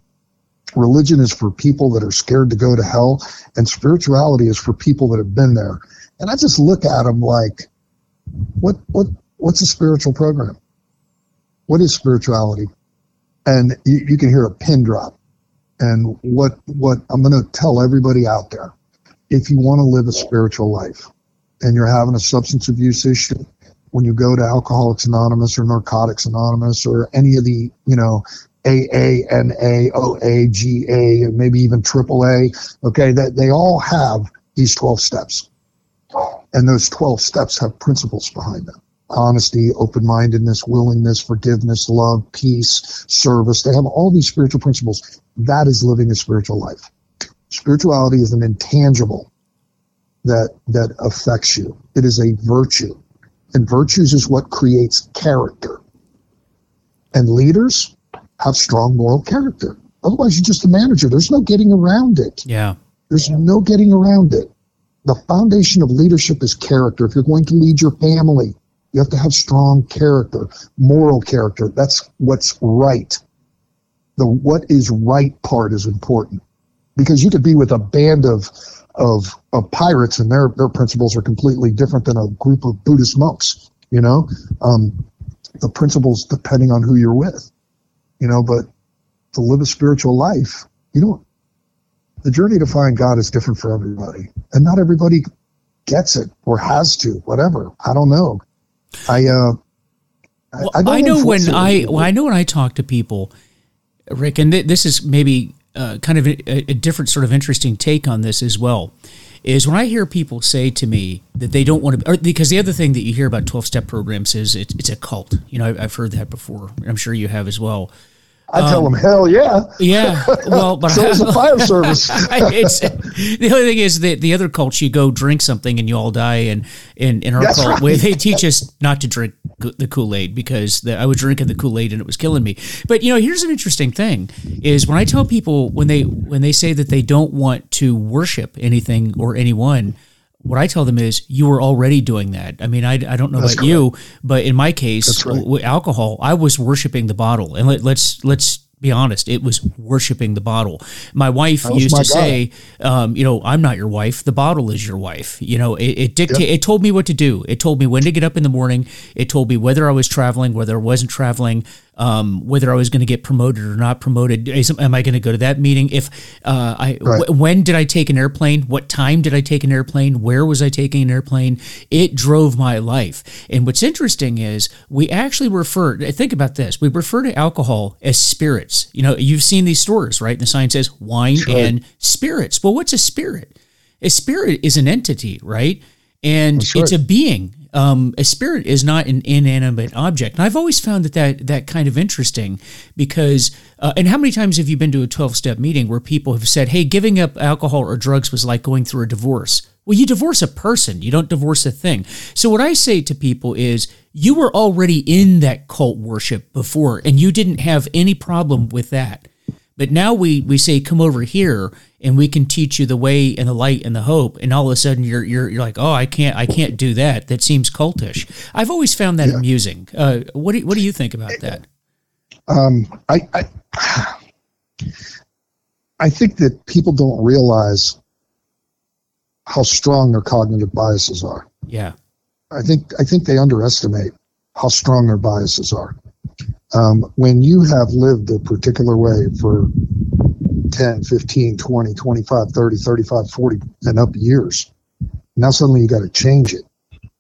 Religion is for people that are scared to go to hell, and spirituality is for people that have been there. And I just look at them like, what, what, what's a spiritual program? What is spirituality? And you, you can hear a pin drop. And what, what I'm going to tell everybody out there if you want to live a spiritual life and you're having a substance abuse issue, when you go to Alcoholics Anonymous or Narcotics Anonymous or any of the, you know, A A, N A, O A, G A, maybe even triple A, okay, that they all have these twelve steps. And those twelve steps have principles behind them. Honesty, open-mindedness, willingness, forgiveness, love, peace, service. They have all these spiritual principles. That is living a spiritual life. Spirituality is an intangible that that affects you. It is a virtue. And virtues is what creates character. And leaders have strong moral character. Otherwise, you're just a manager. There's no getting around it. Yeah. There's no getting around it. The foundation of leadership is character. If you're going to lead your family, you have to have strong character, moral character. That's what's right. The what is right part is important. Because you could be with a band of of, of pirates and their, their principles are completely different than a group of Buddhist monks, you know? Um, the principles depending on who you're with, you know, but to live a spiritual life, you don't, the journey to find God is different for everybody. And not everybody gets it or has to, whatever. I don't know. I, uh, I, well, I, don't I know when I, well, I know when I talk to people, Rick, and th- this is maybe Uh, kind of a, a different sort of interesting take on this as well, is when I hear people say to me that they don't want to, or, because the other thing that you hear about twelve-step programs is it, it's a cult. You know, I've, I've heard that before. I'm sure you have as well. I um, tell them, hell yeah. Yeah. Well, but so is the fire service. It's, the other thing is that the other cults, you go drink something and you all die. And in our That's cult, right. where they teach us not to drink the Kool-Aid because the, I was drinking the Kool-Aid and it was killing me. But, you know, here's an interesting thing is when I tell people when they when they say that they don't want to worship anything or anyone, what I tell them is you were already doing that. I mean, I, I don't know That's about correct. you, but in my case, right. with alcohol, I was worshiping the bottle. And let, let's let's be honest, it was worshiping the bottle. My wife used my to God. say, um, you know, I'm not your wife. The bottle is your wife. You know, it, it dictated. Yep. It told me what to do. It told me when to get up in the morning. It told me whether I was traveling, whether I wasn't traveling. Um, whether I was going to get promoted or not promoted, is, am I going to go to that meeting? If uh, I, right. w- when did I take an airplane? What time did I take an airplane? Where was I taking an airplane? It drove my life. And what's interesting is we actually refer. Think about this: we refer to alcohol as spirits. You know, you've seen these stores, right? And the sign says wine sure. and spirits. Well, what's a spirit? A spirit is an entity, right? And That's it's right. a being. Um, a spirit is not an inanimate object. And I've always found that that, that kind of interesting because, uh, and how many times have you been to a twelve-step meeting where people have said, hey, giving up alcohol or drugs was like going through a divorce? Well, you divorce a person. You don't divorce a thing. So what I say to people is you were already in that cult worship before, and you didn't have any problem with that. But now we, we say, come over here and we can teach you the way and the light and the hope. And all of a sudden you're, you're, you're like, oh, I can't, I can't do that. That seems cultish. I've always found that yeah. amusing. Uh, what do what do you think about that? Um, I, I, I think that people don't realize how strong their cognitive biases are. Yeah. I think, I think they underestimate how strong their biases are. Um, when you have lived a particular way for ten, fifteen, twenty, twenty-five, thirty, thirty-five, forty and up years, now suddenly you got to change it.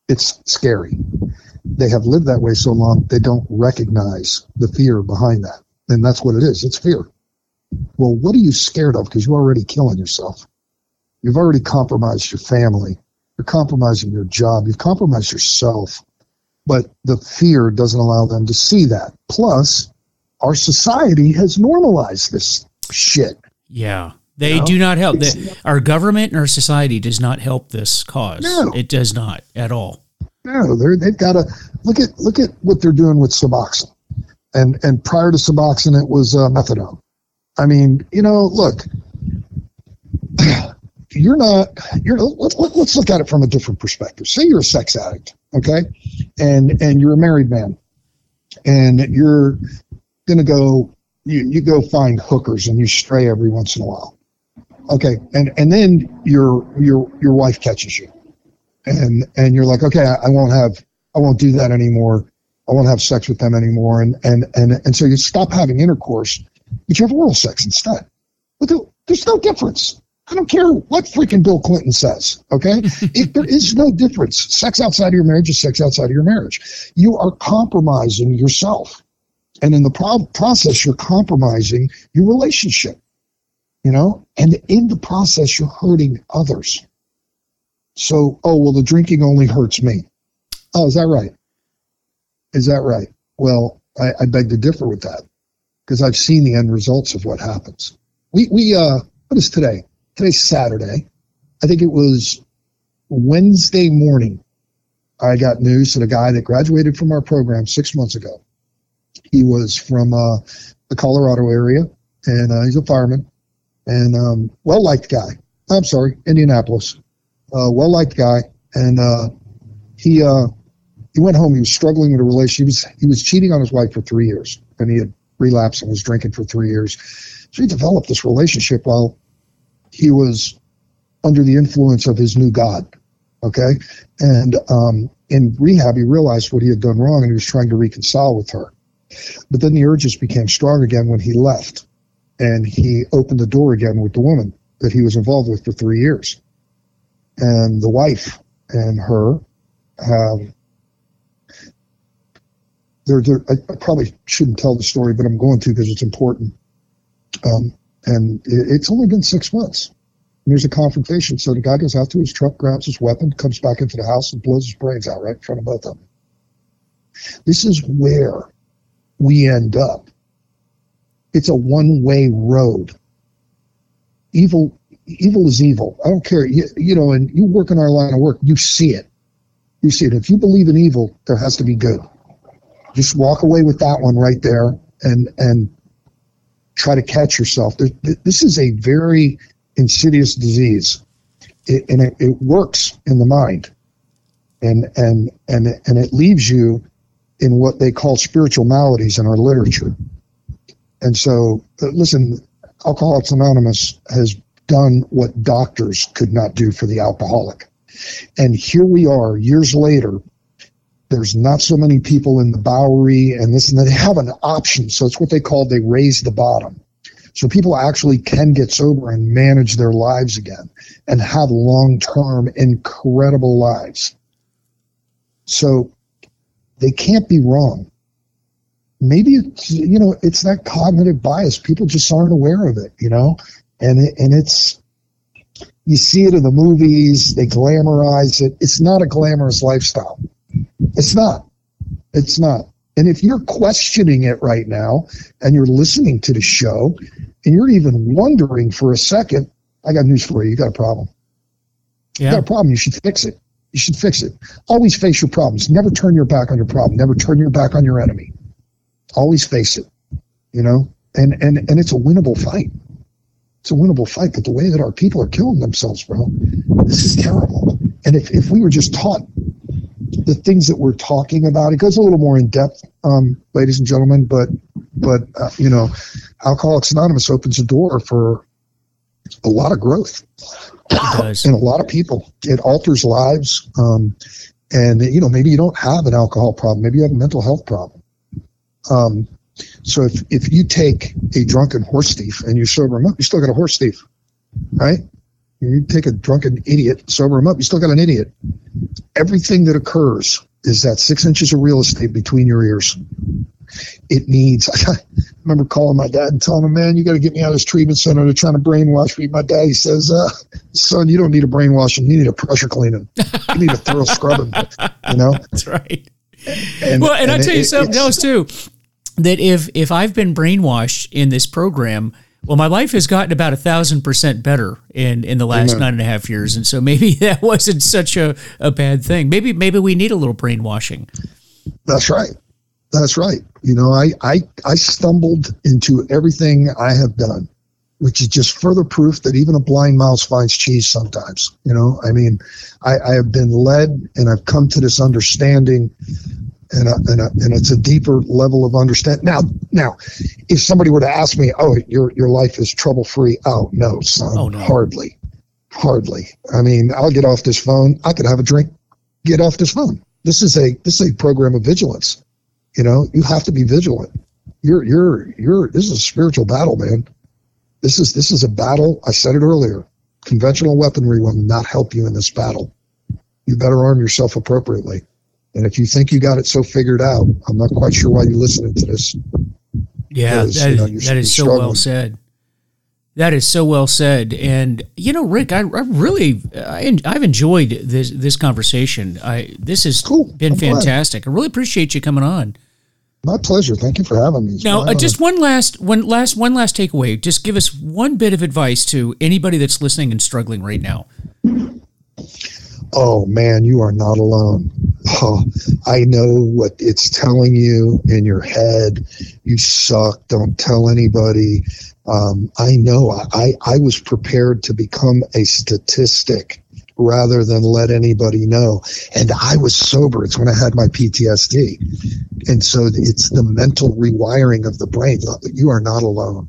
It's scary. They have lived that way so long, they don't recognize the fear behind that. And that's what it is. It's fear. Well, what are you scared of? Because you're already killing yourself. You've already compromised your family. You're compromising your job. You've compromised yourself. But the fear doesn't allow them to see that. Plus, our society has normalized this shit. Yeah. They you know? do not help. The, our government and our society does not help this cause. No. It does not at all. No, they've got to look at look at what they're doing with Suboxone. And and prior to Suboxone, it was uh, methadone. I mean, you know, look, you're not, you're, let, let, let's look at it from a different perspective. Say you're a sex addict. Okay, and and you're a married man, and you're gonna go you, you go find hookers and you stray every once in a while. Okay, and, and then your your your wife catches you, and and you're like, okay, I, I won't have I won't do that anymore. I won't have sex with them anymore, and and and, and so you stop having intercourse, but you have oral sex instead. But there's no difference. I don't care what freaking Bill Clinton says, okay? If there is no difference, sex outside of your marriage is sex outside of your marriage. You are compromising yourself. And in the pro- process, you're compromising your relationship, you know? And in the process, you're hurting others. So, oh, well, the drinking only hurts me. Oh, is that right? Is that right? Well, I, I beg to differ with that because I've seen the end results of what happens. We, we uh, what is today? Today's Saturday. I think it was Wednesday morning. I got news that a guy that graduated from our program six months ago. He was from uh, the Colorado area, and uh, he's a fireman, and um, well-liked guy. I'm sorry, Indianapolis. Uh, well-liked guy, and uh, he uh, he went home. He was struggling with a relationship. He was, he was cheating on his wife for three years, and he had relapsed and was drinking for three years. So he developed this relationship while he was under the influence of his new god, okay? And um, in rehab, he realized what he had done wrong, and he was trying to reconcile with her. But then the urges became strong again when he left, and he opened the door again with the woman that he was involved with for three years. And the wife and her have, they're, they're, I, I probably shouldn't tell the story, but I'm going to because it's important. Um, and it, it's only been six months. And there's a confrontation. So the guy goes out to his truck, grabs his weapon, comes back into the house, and blows his brains out right in front of both of them. This is where we end up. It's a one-way road. Evil evil is evil. I don't care. You, you know, and you work in our line of work, you see it. You see it. If you believe in evil, there has to be good. Just walk away with that one right there and and try to catch yourself. There, this is a very insidious disease, it, and it, it works in the mind, and and and and it leaves you in what they call spiritual maladies in our literature. And so, listen, Alcoholics Anonymous has done what doctors could not do for the alcoholic. And here we are, years later, there's not so many people in the Bowery and this and that. They have an option, so it's what they call they raise the bottom. So people actually can get sober and manage their lives again and have long-term, incredible lives. So they can't be wrong. Maybe it's, you know, it's that cognitive bias. People just aren't aware of it, you know? And it, and it's, you see it in the movies, they glamorize it. It's not a glamorous lifestyle. It's not. It's not. And if you're questioning it right now and you're listening to the show and you're even wondering for a second, I got news for you. You got a problem. Yeah. You got a problem. You should fix it. You should fix it. Always face your problems. Never turn your back on your problem. Never turn your back on your enemy. Always face it, you know, and, and, and it's a winnable fight. It's a winnable fight, but the way that our people are killing themselves, bro, this is terrible. And if, if we were just taught the things that we're talking about, it goes a little more in depth, um, ladies and gentlemen, but, but uh, you know, Alcoholics Anonymous opens the door for a lot of growth. Nice. And a lot of people, it alters lives. Um, and you know, maybe you don't have an alcohol problem. Maybe you have a mental health problem. Um, so if, if you take a drunken horse thief and you sober him up, you still got a horse thief, right? You take a drunken idiot, sober him up, you still got an idiot. Everything that occurs is that six inches of real estate between your ears. It needs, I remember calling my dad and telling him, man, you got to get me out of this treatment center. They're trying to brainwash me. My dad, he says, uh, son, you don't need a brainwashing. You need a pressure cleaning. You need a thorough scrubbing, you know? That's right. And, well, and, and I'll tell it, you something else too, that if, if I've been brainwashed in this program, well, my life has gotten about a thousand percent better in, in the last amen. nine and a half years. And so maybe that wasn't such a, a bad thing. Maybe, maybe we need a little brainwashing. That's right. That's right. You know, I, I, I stumbled into everything I have done, which is just further proof that even a blind mouse finds cheese sometimes. You know, I mean, I, I have been led and I've come to this understanding and a, and, a, and it's a deeper level of understanding. Now, now, if somebody were to ask me, oh, your your life is trouble-free. Oh, no, son, oh, no. hardly, hardly. I mean, I'll get off this phone. I could have a drink, get off this phone. This is a, this is a program of vigilance. You know, you have to be vigilant. You're, you're, you're, this is a spiritual battle, man. This is, this is a battle. I said it earlier. Conventional weaponry will not help you in this battle. You better arm yourself appropriately. And if you think you got it so figured out, I'm not quite sure why you're listening to this. Yeah, that you know, is, that is so well said. That is so well said. And, you know, Rick, I, I really, I, I've enjoyed this this conversation. I This has cool. been I'm fantastic. Glad. I really appreciate you coming on. My pleasure. Thank you for having me. Now, uh, just one last, one last, one last takeaway. Just give us one bit of advice to anybody that's listening and struggling right now. Oh man, you are not alone. Oh, I know what it's telling you in your head. You suck. Don't tell anybody. Um, I know. I, I was prepared to become a statistic rather than let anybody know. And I was sober. It's when I had my P T S D. And so it's the mental rewiring of the brain. You are not alone.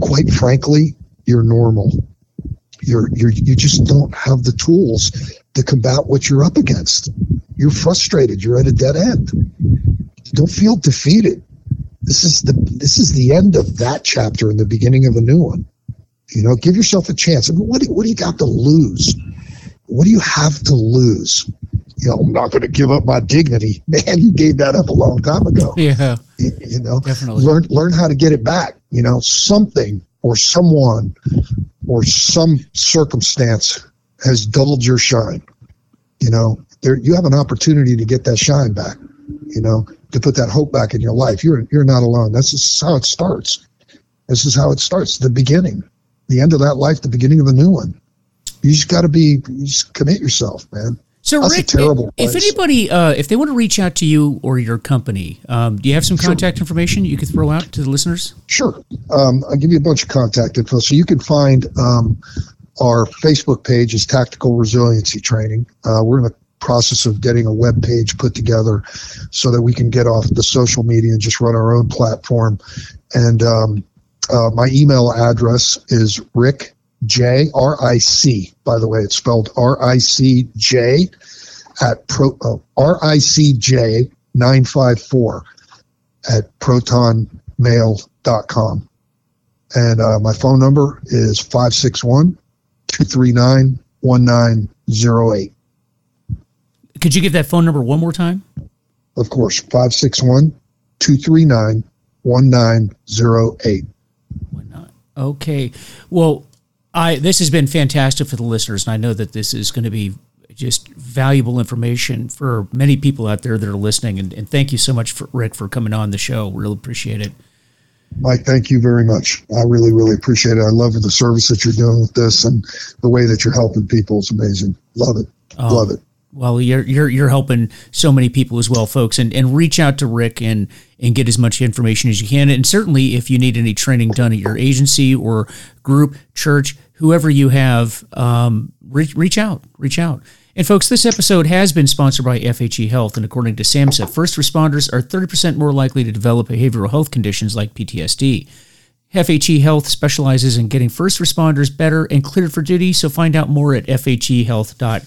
Quite frankly, you're normal. You're, you're, you just don't have the tools to combat what you're up against. You're frustrated. You're at a dead end. Don't feel defeated. This is the this is the end of that chapter and the beginning of a new one. You know, give yourself a chance. I mean, what do, what do you got to lose? What do you have to lose? You know, I'm not going to give up my dignity. Man, you gave that up a long time ago. Yeah, you, you know, definitely. Learn learn how to get it back. You know, something or someone or some circumstance has dulled your shine. You know, there you have an opportunity to get that shine back. You know, to put that hope back in your life. You're you're not alone. That's just how it starts. This is how it starts. The beginning. The end of that life, the beginning of a new one. You just got to be, you just commit yourself, man. So, that's Rick, a terrible if, place. If anybody, uh, if they want to reach out to you or your company, um, do you have some sure. contact information you could throw out to the listeners? Sure. Um, I'll give you a bunch of contact info. So you can find um, our Facebook page is Tactical Resiliency Training. Uh, we're in the process of getting a web page put together so that we can get off the social media and just run our own platform. And, um, Uh, my email address is Ric J R I C. By the way, it's spelled R I C J at pro uh, R I C J nine five four at protonmail dot com, and uh, my phone number is five six one two three nine one nine zero eight. Could you give that phone number one more time? Of course, five six one two three nine one nine zero eight. Whatnot. Okay. Well, I this has been fantastic for the listeners, and I know that this is going to be just valuable information for many people out there that are listening. And, and thank you so much, for, Rick, for coming on the show. Really appreciate it. Mike, thank you very much. I really, really appreciate it. I love the service that you're doing with this, and the way that you're helping people is amazing. Love it. Um, love it. Well, you're you're you're helping so many people as well, folks, and and reach out to Rick and and get as much information as you can. And certainly, if you need any training done at your agency or group, church, whoever you have, um, reach reach out, reach out. And folks, this episode has been sponsored by F H E Health, and according to SAMHSA, first responders are thirty percent more likely to develop behavioral health conditions like P T S D. F H E Health specializes in getting first responders better and cleared for duty. So find out more at F H E health dot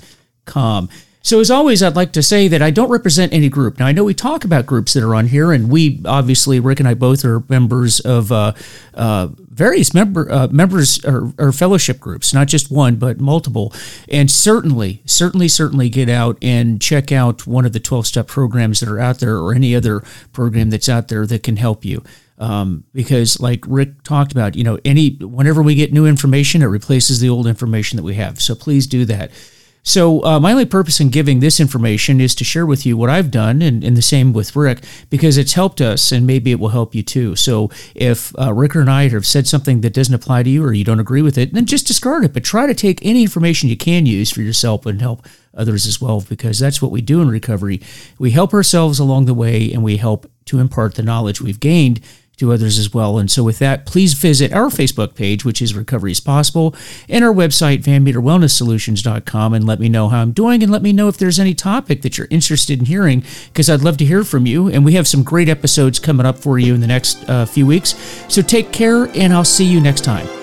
com. So as always, I'd like to say that I don't represent any group. Now, I know we talk about groups that are on here, and we obviously, Rick and I both are members of uh, uh, various member uh, members or, or fellowship groups, not just one, but multiple. And certainly, certainly, certainly get out and check out one of the twelve-step programs that are out there or any other program that's out there that can help you. Um, because like Rick talked about, you know, any whenever we get new information, it replaces the old information that we have. So please do that. So uh, my only purpose in giving this information is to share with you what I've done, and, and the same with Rick, because it's helped us, and maybe it will help you too. So if uh, Rick and I have said something that doesn't apply to you or you don't agree with it, then just discard it. But try to take any information you can use for yourself and help others as well, because that's what we do in recovery. We help ourselves along the way, and we help to impart the knowledge we've gained to others as well. And so with that, please visit our Facebook page, which is Recovery is Possible, and our website, van meter wellness solutions dot com, and let me know how I'm doing, and let me know if there's any topic that you're interested in hearing, because I'd love to hear from you. And we have some great episodes coming up for you in the next uh, few weeks. So take care, and I'll see you next time.